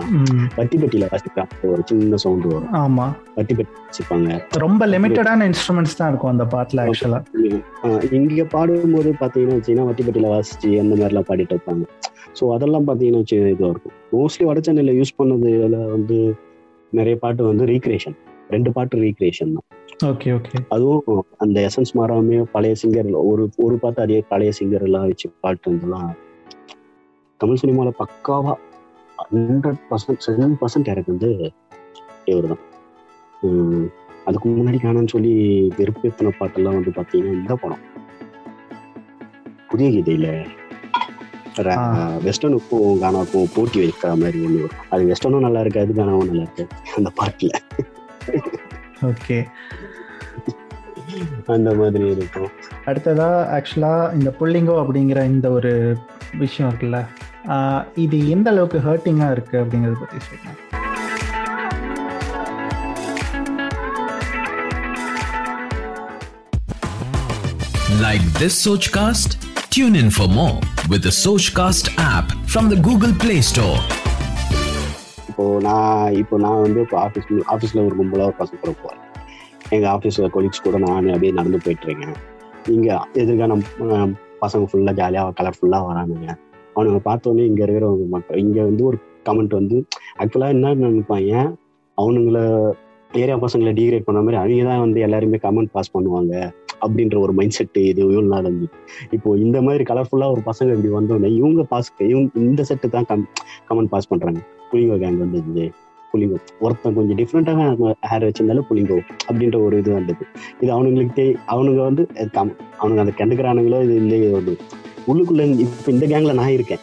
வட்டிப்பட்டியில் வாசிப்பாங்க, ஒரு சின்ன சவுண்டு வரும். ஆமாம், வட்டிப்பட்டி வச்சுப்பாங்க, ரொம்ப லிமிட்டடான இன்ஸ்ட்ருமெண்ட்ஸ் தான் இருக்கும் அந்த பாட்டில். ஆக்சுவலாக இங்கே பாடும்போது பார்த்தீங்கன்னா வச்சிங்கன்னா வட்டிப்பட்டியில் வாசிச்சு அந்த மாதிரிலாம் பாடிட்டு இருப்பாங்க. ஸோ அதெல்லாம் பார்த்தீங்கன்னா வச்சு இதாக இருக்கும். மோஸ்ட்லி வடச்சென்னையில் யூஸ் பண்ணதுல வந்து நிறைய பாட்டு வந்து ரீக்ரியேஷன், ரெண்டு பாட்டு ரீக்ரியேஷன் தான். ஓகே ஓகே, அதுவும் அந்த எசன்ஸ் மாறாமே பழைய சிங்கர் ஒரு பாட்டு அதே பழைய சிங்கர் எல்லாம் வச்சு பாட்டு இருந்தெல்லாம் தமிழ் சினிமாவில் பக்காவாக 100% எனக்கு வந்து இவர் தான். அதுக்கு முன்னாடி காணான்னு சொல்லி வெறுப்பேற்றின பாட்டெல்லாம் வந்து பார்த்தீங்கன்னா இந்த படம் புதிய கீதையில் வெஸ்டர்னுக்கும் கானாவுக்கும் போட்டி வைக்கிற மாதிரி ஒன்று வரும். அது வெஸ்டர்னும் நல்லா இருக்காது, கானாவும் நல்லா இருக்காது அந்த பாட்டில். ஓகே, அந்த மாதிரி இருக்கும். அடுத்ததாக ஆக்சுவலாக இந்த புள்ளிங்கோ அப்படிங்கிற இந்த ஒரு விஷயம் இருக்குல்ல, இது எந்த அளவுக்கு ஹர்ட்டிங்காக இருக்குது அப்படிங்கிறத பற்றி சொல்லுங்கள். Like this Sochcast? Tune in for more with the Sochcast app from the Google Play Store. இப்போ நான் வந்து ஆஃபீஸில் ஒரு கும்பலாக ஒரு பசங்க கூட போகிறேன். எங்கள் ஆஃபீஸில் கொலீக்ஸ் கூட நான் அப்படியே நடந்து போயிட்டுருக்கேன். இங்கே எதிர்க்க நம்ம பசங்க ஃபுல்லாக ஜாலியாக கலர்ஃபுல்லாக வரானுங்க. அவனுங்க பார்த்தோன்னே இங்கே இருக்கிறவங்க மக்கள் இங்கே வந்து ஒரு கமெண்ட் வந்து ஆக்சுவலாக என்ன நினைப்பாங்க, அவனுங்களை ஏரியா பசங்களை டிகிரேட் பண்ண மாதிரி அவங்க தான் வந்து எல்லாருமே கமெண்ட் பாஸ் பண்ணுவாங்க அப்படின்ற ஒரு மைண்ட் செட்டு இது இவ்வளோ நாள் வந்து. இப்போது இந்த மாதிரி கலர்ஃபுல்லாக ஒரு பசங்க இப்படி வந்தோடனே இவங்க இந்த செட்டு தான் கமெண்ட் பாஸ் பண்ணுறாங்க. புளிங்கோ கேங் வந்தது, புளிங்கோ ஒருத்தன் கொஞ்சம் டிஃப்ரெண்ட்டாக ஹேர் வச்சிருந்தாலும் புளிங்கோ அப்படின்ற ஒரு இது வந்தது. இது அவனுங்களுக்கு அவனுங்க வந்து அவனுங்க அந்த கண்டுக்கிறானுங்களோ இது இல்லையே வந்து உள்ளுக்குள்ளே இப்போ இந்த கேங்கில் நான் இருக்கேன்,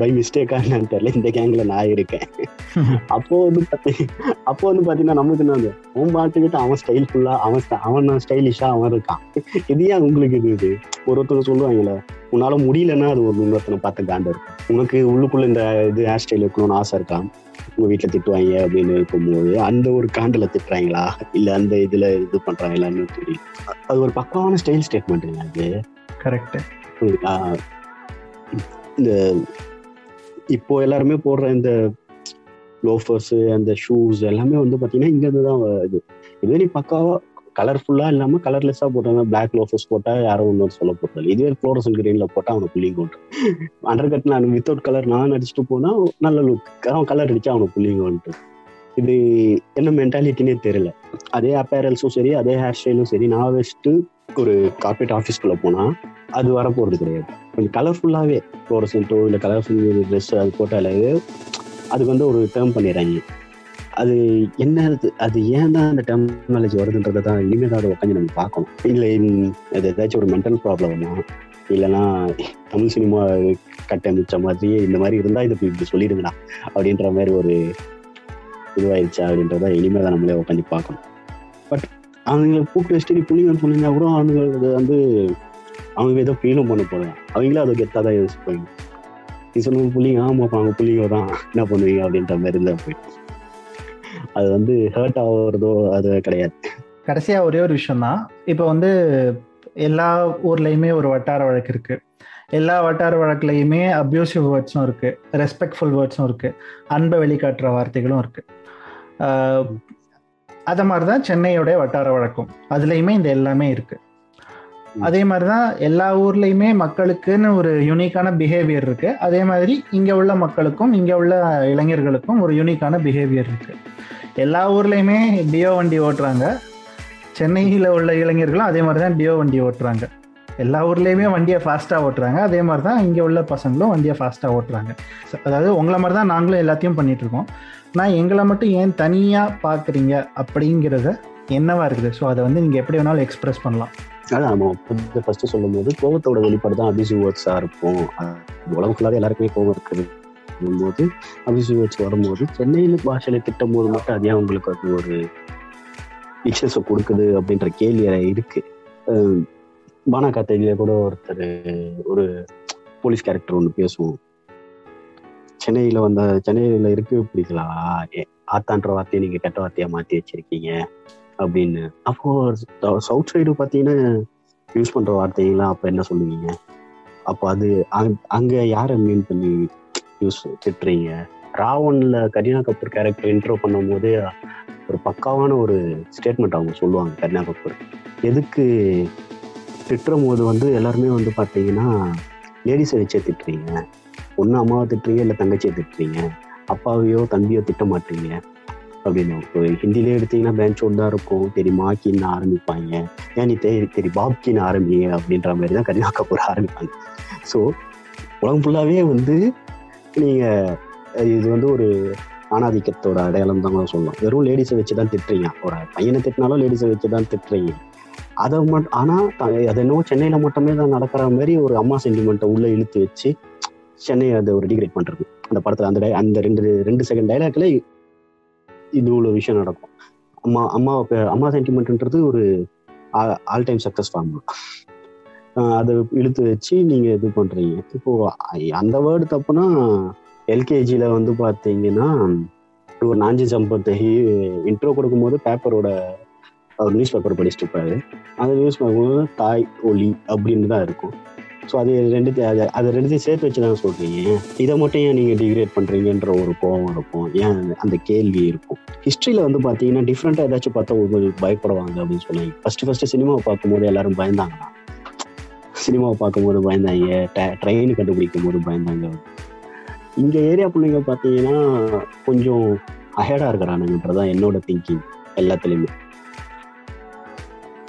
பை மிஸ்டேக்காக என்னன்னு தெரியல இந்த கேங்கில் நான் இருக்கேன். அப்போ வந்து பார்த்தீங்கன்னா நமக்கு நான் அவன் பாட்டுக்கிட்ட அவன் ஸ்டைல்ஃபுல்லாக அவன் ஸ்டைலிஷாக அவன் இருக்கான். இதையே உங்களுக்கு இது ஒருத்தனை சொல்லுவாங்களே, உன்னால முடியலன்னா அது ஒரு இன்னொருத்தனை பார்த்து காண்டு இருக்கும். உனக்கு உள்ளுக்குள்ளே இந்த இது ஹேர் ஸ்டைல் இருக்கணும்னு ஆசை இருக்கான், உங்கள் வீட்டில் திட்டுவாங்க அப்படின்னு இருக்கும்போது அந்த ஒரு காண்டில் திட்டுறாங்களா இல்லை அந்த இதில் இது பண்ணுறாங்களான்னு தெரியும். அது ஒரு பக்கமான ஸ்டைல் ஸ்டேட்மெண்ட்டுங்க அது. கரெக்டு. இந்த இப்போ எல்லாருமே போடுற இந்த லோஃபர்ஸு அந்த ஷூஸ் எல்லாமே வந்து பார்த்தீங்கன்னா இங்கேருந்து தான் இது. இதுவே நீ பக்காவாக கலர்ஃபுல்லாக இல்லாமல் கலர்லெஸ்ஸாக போட்டாங்க, பிளாக் லோஃபர்ஸ் போட்டால் யாரோ ஒன்று சொல்ல போட்டாங்க. இதுவே ஃப்ளோரசன் கிரீனில் போட்டால் அவனை புள்ளிங்க வந்துட்டு அண்டர் கட் நான் வித்தவுட் கலர் நான் அடிச்சுட்டு போனால் நல்ல லுக், அவன் கலர் அடித்தா அவனை புள்ளிங்க வந்துட்டு. இது என்ன மென்டாலிட்டினே தெரியல. அதே அப்பேரல்ஸும் சரி அதே ஹேர் ஸ்டைலும் சரி, நான் வச்சுட்டு ஒரு கார்பரேட் ஆஃபீஸ்குள்ளே போனால் அது வரப்போகிறது கிடையாது. கொஞ்சம் கலர்ஃபுல்லாகவே ஃப்ளோரசன்ட்டோ இல்லை கலர்ஃபுல் ட்ரெஸ்ஸு அது போட்டாலே அதுக்கு வந்து ஒரு டேர்ம் பண்ணிடுறாங்க. அது என்ன, அது ஏன் தான் அந்த டெர்மினாலஜி வருதுன்றதை தான் இனிமேதாவது உட்காந்து நம்ம பார்க்கணும். இல்லை அது ஏதாச்சும் ஒரு மென்டல் ப்ராப்ளமா, இல்லைன்னா தமிழ் சினிமா கட்டமைச்ச மாதிரியே இந்த மாதிரி இருந்தால் இதை இப்படி சொல்லிடுங்கண்ணா அப்படின்ற மாதிரி ஒரு இதுவாயிடுச்சா அப்படின்றத இனிமேல் தான் நம்மளே உட்காந்து பார்க்கணும். பட் அவங்களை கூப்பிட்டு வச்சுட்டு நீ புள்ளிங்கன்னு சொன்னீங்கன்னா கூட அவங்களுக்கு வந்து அவங்க ஏதோ ஃபீலும் பண்ண போகிறாங்க, அவங்களே அதை கெத்தாக தான் யோசிப்பாங்க. நீ சொன்ன புள்ளிங்க ஆமாப்பா அவங்க புள்ளிங்க தான் என்ன பண்ணுவீங்க அப்படின்ற மாதிரி இருந்தால் போயிடும். அது வந்து ஹர்ட் ஆகுறதோ அது கிடையாது. கடைசியாக ஒரே ஒரு விஷயம்தான், இப்போ வந்து எல்லா ஊர்லேயுமே ஒரு வட்டார வழக்கு இருக்குது, எல்லா வட்டார வழக்குலையுமே அப்யூசிவ் வேர்ட்ஸும் இருக்குது, ரெஸ்பெக்ட்ஃபுல் வேர்ட்ஸும் இருக்குது, அன்பை வெளிக்காட்டுற வார்த்தைகளும் இருக்குது. அதை மாதிரி தான் சென்னையோடைய வட்டார வழக்கம், அதுலேயுமே இந்த எல்லாமே இருக்குது. அதே மாதிரி தான் எல்லா ஊர்லேயுமே மக்களுக்குன்னு ஒரு யூனிக்கான பிஹேவியர் இருக்குது, அதே மாதிரி இங்கே உள்ள மக்களுக்கும் இங்கே உள்ள இளைஞர்களுக்கும் ஒரு யூனிக்கான பிஹேவியர் இருக்குது. எல்லா ஊர்லேயுமே டியோ வண்டி ஓட்டுறாங்க, சென்னையில் உள்ள இளைஞர்களும் அதே மாதிரி தான் டியோ வண்டி ஓட்டுறாங்க. எல்லா ஊர்லேயுமே வண்டியை ஃபாஸ்ட்டாக ஓட்டுறாங்க, அதே மாதிரி தான் இங்கே உள்ள பசங்களும் வண்டியை ஃபாஸ்ட்டாக ஓட்டுறாங்க. அதாவது உங்களை மாதிரி தான் நாங்களும் எல்லாத்தையும் பண்ணிகிட்ருக்கோம். நான் எங்களை மட்டும் ஏன் தனியாக பார்க்குறீங்க அப்படிங்கிறத என்னவா இருக்குது? ஸோ அதை வந்து நீங்கள் எப்படி வேணாலும் எக்ஸ்பிரஸ் பண்ணலாம். அதான் நம்ம ஃபஸ்ட்டு சொல்லும் போது கோபத்தோட வெளிப்பாடு தான் அபியூசிவ் வேர்ட்ஸாக இருக்கும். உலகம் ஃபுல்லாக எல்லாருக்குமே கோபம் இருக்குது போது அபியூசிவ் வேர்ட்ஸ் வரும்போது சென்னையில் பாஷையில் திட்டம் போது மட்டும் அதே அவங்களுக்கு அது ஒரு பிக்சர்ஸை கொடுக்குது அப்படின்ற கேள்வி இருக்குது. பானாக்காத்தையிலே கூட ஒருத்தர் ஒரு போலீஸ் கேரக்டர் ஒன்று பேசுவோம், சென்னையில் வந்த சென்னையில் இருக்கு பிடிக்கலாம் ஆத்தான்ற வார்த்தையை நீங்கள் கெட்ட வார்த்தையாக மாற்றி வச்சுருக்கீங்க அப்படின்னு. அப்போது சவுத் சைடு பார்த்தீங்கன்னா யூஸ் பண்ணுற வார்த்தைகள்லாம் அப்போ என்ன சொல்லுவீங்க? அப்போ அது அங்கே யாரை மீன் பண்ணி யூஸ் திட்டுறீங்க? ராவனில் கரீனா கபூர் கேரக்டர் இன்ட்ரோ பண்ணும் போதே ஒரு பக்காவான ஒரு ஸ்டேட்மெண்ட் அவங்க சொல்லுவாங்க. கரீனா கபூர் எதுக்கு திட்டும் போது வந்து எல்லாருமே வந்து பார்த்தீங்கன்னா லேடிஸை வச்சே திட்டுறீங்க, ஒன்று அம்மாவை திட்டுறீங்க, இல்லை தங்கச்சியை திட்டுறீங்க, அப்பாவையோ தம்பியோ திட்ட மாட்டீங்க அப்படின்னு. இப்போ ஹிந்திலே எடுத்தீங்கன்னா பேன்ச்சோடு தான் இருக்கும், தெரி மாக்கின்னு ஆரம்பிப்பாங்க, ஏன் நீ தெரி பாப்கின்னு ஆரம்பிங்க அப்படின்ற மாதிரி தான் கரீனா கபூர் ஆரம்பிப்பாங்க. ஸோ உலகம் ஃபுல்லாகவே வந்து நீங்கள் இது வந்து ஒரு ஆணாதிக்கத்தோட அடையாளம் தான் கூட சொல்லலாம். வெறும் லேடிஸை வச்சு தான் திட்டுறீங்க, ஒரு பையனை திட்டினாலும் லேடிஸை வச்சு தான் திட்டுறீங்க. அதை மட்டும் ஆனால் அது என்னவோ சென்னையில் மட்டுமே தான் நடக்கிற மாதிரி ஒரு அம்மா சென்டிமெண்ட்டை உள்ளே இழுத்து வச்சு சென்னையை அதை ஒரு டிகிரேட் பண்ணுறது. அந்த படத்தில் அந்த ரெண்டு செகண்ட் டைலாக்ல இது இவ்வளோ விஷயம் நடக்கும். அம்மா அம்மா அம்மா சென்டிமெண்ட்ன்றது ஒரு ஆல் டைம் சக்ஸஸ் ஃபார்முலா, அதை இழுத்து வச்சு நீங்கள் இது பண்ணுறீங்க. இப்போது அந்த வேர்டு தப்புனா எல்கேஜியில் வந்து பார்த்தீங்கன்னா ஒரு 450 இன்ட்ரோ கொடுக்கும்போது பேப்பரோட அவர் நியூஸ் பேப்பர் படிச்சுட்டு இருப்பாரு, அந்த நியூஸ் பேப்பர் தாய் ஒலி அப்படின்னு தான் இருக்கும். ஸோ அது அதை ரெண்டுத்தையும் சேர்த்து வச்சு தான் சொல்கிறீங்க. இதை மட்டும் ஏன் நீங்கள் டிகிரேட் பண்ணுறீங்கன்ற ஒரு கோபம் இருக்கும், ஏன் அந்த கேள்வி இருக்கும். ஹிஸ்ட்ரியில் வந்து பார்த்தீங்கன்னா டிஃப்ரெண்ட்டாக ஏதாச்சும் பார்த்தா உங்களுக்கு பயப்படுவாங்க அப்படின்னு சொன்னாங்க. ஃபஸ்ட்டு சினிமாவை பார்க்கும்போது எல்லாரும் பயந்தாங்கன்னா, சினிமாவை பார்க்கும்போது பயந்தாங்க, ட்ரெயின் கண்டுபிடிக்கும் போது பயந்தாங்க. இந்த ஏரியா பிள்ளைங்க பார்த்தீங்கன்னா கொஞ்சம் அஹேடாக இருக்கிறானுங்கன்றதான் என்னோட திங்கிங். எல்லாத்துலேயுமே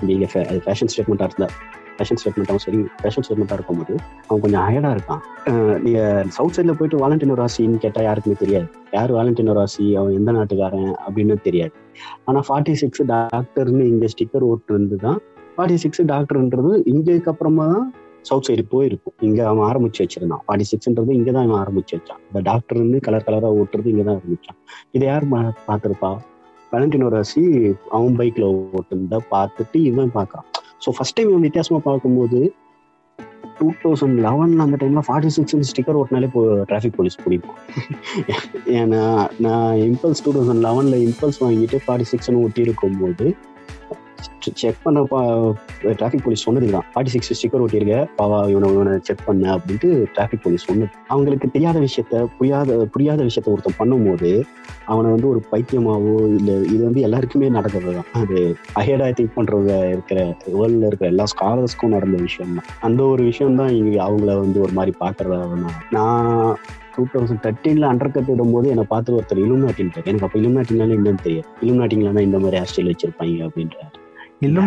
நீங்கள் அது ஃபேஷன் ஸ்டேட்மெண்ட்டாக இருந்தால் ஃபேஷன் ஸ்டேட்மெண்ட்டாகவும் சரி, ஃபேஷன் ஸ்டேட்மெண்ட்டாக இருக்கும்போது அவன் கொஞ்சம் அயடாக இருக்கான். நீங்கள் சவுத் சைடில் போயிட்டு வாலண்டினோ ராசின்னு கேட்டால் யாருக்குமே தெரியாது, யார் வாலண்டினோ ராசி, அவன் எந்த நாட்டுக்காரன் அப்படின்னு தெரியாது. ஆனால் 46 டாக்டர்னு இங்கே ஸ்டிக்கர் ஓட்டு இருந்து தான் 46 டாக்டர்ன்றது இங்கேக்கு அப்புறமா தான் சவுத் சைடு போயிருக்கும். இங்கே அவன் ஆரம்பித்து வச்சுருந்தான் 46ன்றது, இங்கே தான் அவன் ஆரம்பித்து வச்சான். இந்த டாக்டர்னு கலர் கலராக ஓட்டுறது இங்கே தான் ஆரம்பித்தான். இதை யார் பார்த்துருப்பா? வேலண்டினோ ராசி அவன் பைக்கில் ஓட்டுந்தா பார்த்துட்டு இவன் பார்க்குறான். ஸோ ஃபஸ்ட் டைம் இவன் வித்தியாசமாக பார்க்கும்போது 2011 அந்த டைமில் 46 ஸ்டிக்கர் ஓட்டினாலே டிராஃபிக் போலீஸ் பிடிக்கும். ஏன்னா நான் இம்பல்ஸ் 2011 இம்பல்ஸ் வாங்கிட்டு 46 ஓட்டி இருக்கும்போது செக் பண்ண டிராஃபிக் போலீஸ் சொன்னது தான் 46 ஸ்டிக்கர் ஓட்டியிருக்க பாவா இவனை செக் பண்ண அப்படின்ட்டு டிராஃபிக் போலீஸ் சொன்னது. அவங்களுக்கு தெரியாத விஷயத்த புரியாத விஷயத்த ஒருத்தன் பண்ணும்போது அவனை வந்து ஒரு பைத்தியமாவோ இல்லை, இது வந்து எல்லாருக்குமே நடக்கிறது தான். அது அஹேடாக திங்க் பண்ணுறத இருக்கிற வேர்ல்டில் இருக்கிற எல்லா ஸ்காலர்ஸ்க்கும் நடந்த விஷயம் தான். அந்த ஒரு விஷயம்தான் இங்கே அவங்கள வந்து ஒரு மாதிரி பார்க்குறதா. நான் 2013 அண்டர் கட் விடும்போது என்னை பார்த்து ஒருத்தர் இலுமினாட்டின்ட்டு, எனக்கு அப்போ இலுமினாட்டினாலும் என்னன்னு தெரியாது, இலுமினாட்டிங்களானா இந்த மாதிரி ஹேர் ஸ்டைல் வச்சிருப்பாங்க அப்படின்றாரு. இந்த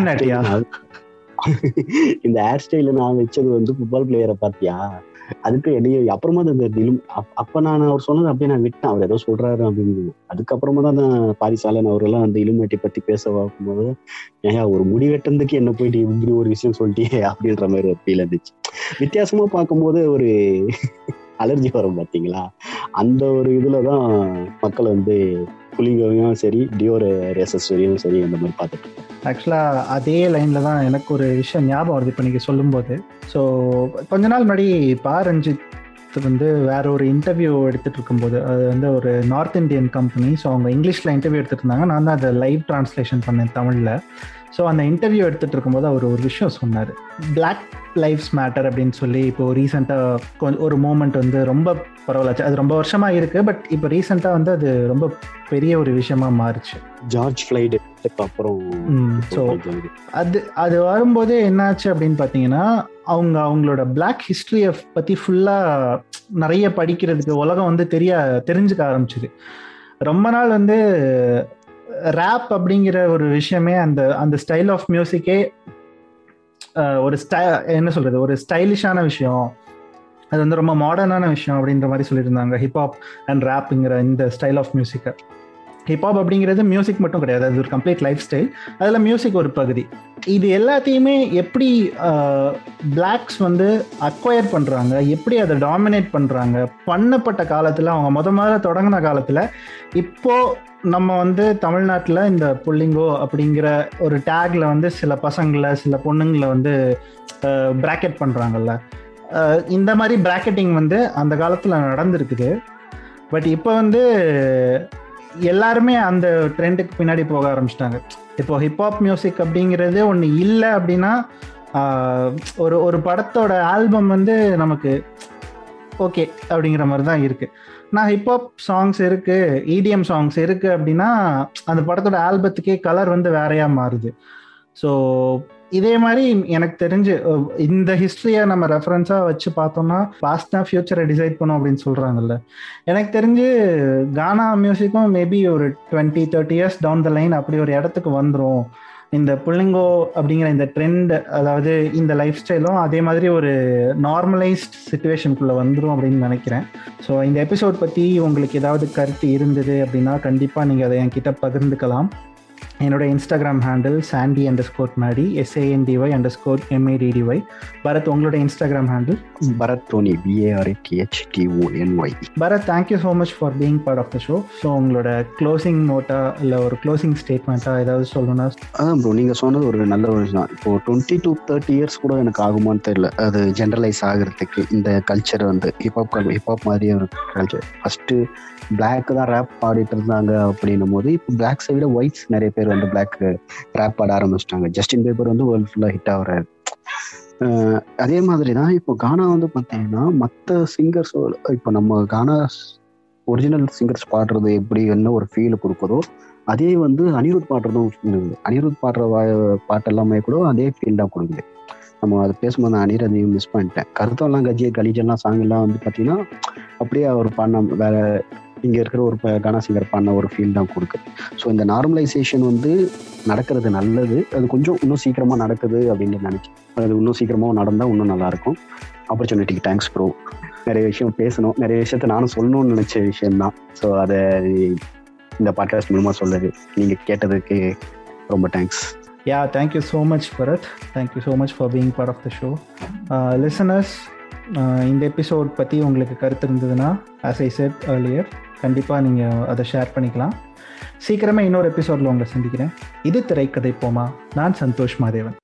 ஹேர் ஸ்டைல நான் வச்சது வந்து ஃபுட்பால் பிளேயரை பார்த்தியா, அதுக்கு என்னைய அப்புறமா தான் அப்ப நான் அவர் சொன்னது அப்படியே நான் விட்டேன். அவர் ஏதோ சொல்றாரு அப்படின்னு. அதுக்கப்புறமா தான் பாரிசாலன் அவரெல்லாம் அந்த இலுமினாட்டி பத்தி பேச பார்க்கும்போது ஏன் ஒரு முடி வெட்டுறதுக்கு என்ன போயிட்டு இப்படி ஒரு விஷயம் சொல்லிட்டே அப்படின்ற மாதிரி ஒரு ஃபீல் இருந்துச்சு. வித்தியாசமா பார்க்கும்போது ஒரு அலர்ஜி வரும் பார்த்தீங்களா, அந்த ஒரு இதுலதான் மக்கள் வந்து புலிங்கவும் சரி டியோர் ரேசஸ்வரியும் சரி அந்த மாதிரி பார்த்துட்டு இருக்கோம். ஆக்சுவலாக அதே லைனில் தான் எனக்கு ஒரு விஷயம் ஞாபகம் வருது இப்போ நீங்கள் சொல்லும்போது. ஸோ கொஞ்ச நாள் முன்னாடி பா. ரஞ்சித் வந்து வேற ஒரு இன்டர்வியூ எடுத்துகிட்டு இருக்கும்போது, அது வந்து ஒரு நார்த் இந்தியன் கம்பெனி, ஸோ அவங்க இங்கிலீஷில் இன்டர்வியூ எடுத்துகிட்டு இருந்தாங்க. நான் தான் அதை லைவ் டிரான்ஸ்லேஷன் பண்ணேன் தமிழில். ஸோ அந்த இன்டர்வியூ எடுத்துகிட்டு இருக்கும்போது அவர் ஒரு விஷயம் சொன்னார், பிளாக் லைஃப்ஸ் மேட்டர் அப்படின்னு சொல்லி இப்போது ரீசெண்டாக ஒரு மூமெண்ட் வந்து ரொம்ப பரவாயில்ல, அது ரொம்ப வருஷமாக இருக்குது, பட் இப்போ ரீசெண்டாக வந்து அது ரொம்ப பெரிய ஒரு விஷயமா மாறிச்சு. ஜார்ஜ் ஃப்ளாய்ட் அப்புறம் ஸோ அது அது வரும்போது என்னாச்சு அப்படின்னு பார்த்தீங்கன்னா, அவங்க அவங்களோட பிளாக் ஹிஸ்ட்ரியை பற்றி ஃபுல்லாக நிறைய படிக்கிறதுக்கு உலகம் வந்து தெரிஞ்சுக்க ஆரம்பிச்சிது. ரொம்ப நாள் வந்து ரேப் அப்படிங்கிற ஒரு விஷயமே, அந்த அந்த ஸ்டைல் ஆஃப் மியூசிக்கே ஒரு என்ன சொல்கிறது, ஒரு ஸ்டைலிஷான விஷயம், அது வந்து ரொம்ப மாடர்னான விஷயம் அப்படின்ற மாதிரி சொல்லியிருந்தாங்க. ஹிப்ஹாப் அண்ட் ரேப்புங்கிற இந்த ஸ்டைல் ஆஃப் மியூசிக்கை, ஹிப்ஹாப் அப்படிங்கிறது மியூசிக் மட்டும் கிடையாது, அது ஒரு கம்ப்ளீட் லைஃப் ஸ்டைல், அதில் மியூசிக் ஒரு பகுதி. இது எல்லாத்தையுமே எப்படி பிளாக்ஸ் வந்து அக்வயர் பண்ணுறாங்க, எப்படி அதை டாமினேட் பண்ணுறாங்க, பண்ணப்பட்ட காலத்தில் அவங்க முதல்ல தொடங்கின காலத்தில். இப்போது நம்ம வந்து தமிழ்நாட்டில் இந்த புல்லிங்கோ அப்படிங்கிற ஒரு டேக்கில் வந்து சில பசங்களை சில பொண்ணுங்களை வந்து பிராக்கெட் பண்ணுறாங்கல்ல, இந்த மாதிரி பிராக்கெட்டிங் வந்து அந்த காலத்தில் நடந்திருக்குது. பட் இப்போ வந்து எல்லாருமே அந்த ட்ரெண்டுக்கு பின்னாடி போக ஆரம்பிச்சிட்டாங்க. இப்போது ஹிப்ஹாப் மியூசிக் அப்படிங்கிறது ஒன்று இல்லை அப்படின்னா, ஒரு ஒரு படத்தோட ஆல்பம் வந்து நமக்கு ஓகே அப்படிங்கிற மாதிரி தான் இருக்குது. நான் ஹிப்ஹாப் சாங்ஸ் இருக்குது, EDM சாங்ஸ் இருக்குது அப்படின்னா அந்த படத்தோட ஆல்பத்துக்கே கலர் வந்து வேறையாக மாறுது. ஸோ இதே மாதிரி எனக்கு தெரிஞ்சு இந்த ஹிஸ்ட்ரியை நம்ம ரெஃபரன்ஸாக வச்சு பார்த்தோம்னா பாஸ்டாக ஃபியூச்சரை டிசைட் பண்ணோம் அப்படின்னு சொல்கிறாங்கல்ல. எனக்கு தெரிஞ்சு கானா மியூசிக்கும் மேபி ஒரு 20-30 years டவுன் த லைன் அப்படி ஒரு இடத்துக்கு வந்துடும். இந்த புல்லிங்கோ அப்படிங்கிற இந்த ட்ரெண்ட், அதாவது இந்த லைஃப் ஸ்டைலும் அதே மாதிரி ஒரு நார்மலைஸ்ட் சிச்சுவேஷனுக்குள்ளே வந்துடும் அப்படின்னு நினைக்கிறேன். ஸோ இந்த எபிசோட் பற்றி உங்களுக்கு ஏதாவது கருத்து இருந்தது அப்படின்னா கண்டிப்பாக நீங்கள் அதை என்கிட்ட பகிர்ந்துக்கலாம். என்னோட Instagram handle sandy_madi SANDY_MADDY. Bharath, உங்களோட Instagram handle Bharath Tony BARATHONY. Bharath, thank you so much for being part of the show. So உங்களோட க்ளோசிங் நோட்டா இல்லை ஒரு க்ளோசிங் ஸ்டேட்மெண்ட்டாக ஏதாவது சொல்லணும்னா? ப்ரோ, நீங்கள் சொன்னது ஒரு நல்ல ஒரு தான். இப்போது 20-30 years கூட எனக்கு ஆகுமான்னு தெரியல அது ஜென்ரலைஸ் ஆகிறதுக்கு. இந்த கல்ச்சர் வந்து ஹிப்ஹாப் மாதிரியே ஒரு கல்ச்சர். ஃபஸ்ட்டு பிளாக் தான் ரேப் பாடிட்டு இருந்தாங்க அப்படின்னும் போது, இப்போ பிளாக்ஸை விட ஒயிட்ஸ் நிறைய பேர் வந்து பிளாக் ரேப் பாட ஆரம்பிச்சிட்டாங்க. ஜஸ்டின் பீபர் வந்து வேர்ல்ட் ஃபுல்லாக ஹிட் ஆகிறாரு. அதே மாதிரி தான் இப்போ கானா வந்து பார்த்தீங்கன்னா மற்ற சிங்கர்ஸ், இப்போ நம்ம கானா ஒரிஜினல் சிங்கர்ஸ் பாடுறது எப்படி என்ன ஒரு ஃபீல் கொடுக்குதோ அதே வந்து அனிருத் பாடுறதும், அனிருத் பாடுற பாட்டு எல்லாமே கூட அதே ஃபீல் தான் கொடுக்குது. நம்ம அதை பேசும்போது நான் அனிரதையும் மிஸ் பண்ணிட்டேன். கருத்தெல்லாம் கலீஜெல்லாம் சாங் எல்லாம் வந்து பார்த்தீங்கன்னா அப்படியே அவர் பாடின வேற இங்கே இருக்கிற ஒரு கானா சிங்கர் பாடின ஒரு ஃபீல் தான் கொடுக்குது. ஸோ இந்த நார்மலைசேஷன் வந்து நடக்கிறது நல்லது. அது கொஞ்சம் இன்னும் சீக்கிரமாக நடக்குது அப்படின்னு நினைக்கிறேன். அது இன்னும் சீக்கிரமாக நடந்தால் இன்னும் நல்லாயிருக்கும். ஆப்பர்ச்சுனிட்டிக்கு தேங்க்ஸ் ப்ரோ. நிறைய விஷயம் பேசணும், நிறைய விஷயத்த நானும் சொல்லணும்னு நினச்ச விஷயம்தான். ஸோ அதை இந்த பாட்காஸ்ட் மூலமாக சொல்லுது. நீங்கள் கேட்டதுக்கு ரொம்ப thanks. Yeah, thank you so much Bharath. Thank you so much for being part of the show. Listeners, இந்த எபிசோட் பற்றி உங்களுக்கு கருத்து இருந்ததுன்னா as I said earlier, கண்டிப்பாக நீங்கள் அதை ஷேர் பண்ணிக்கலாம். சீக்கிரமாக இன்னொரு எபிசோடில் உங்களை சந்திக்கிறேன். இது திரைக்கதை போமா. நான் சந்தோஷ் மாதேவன்.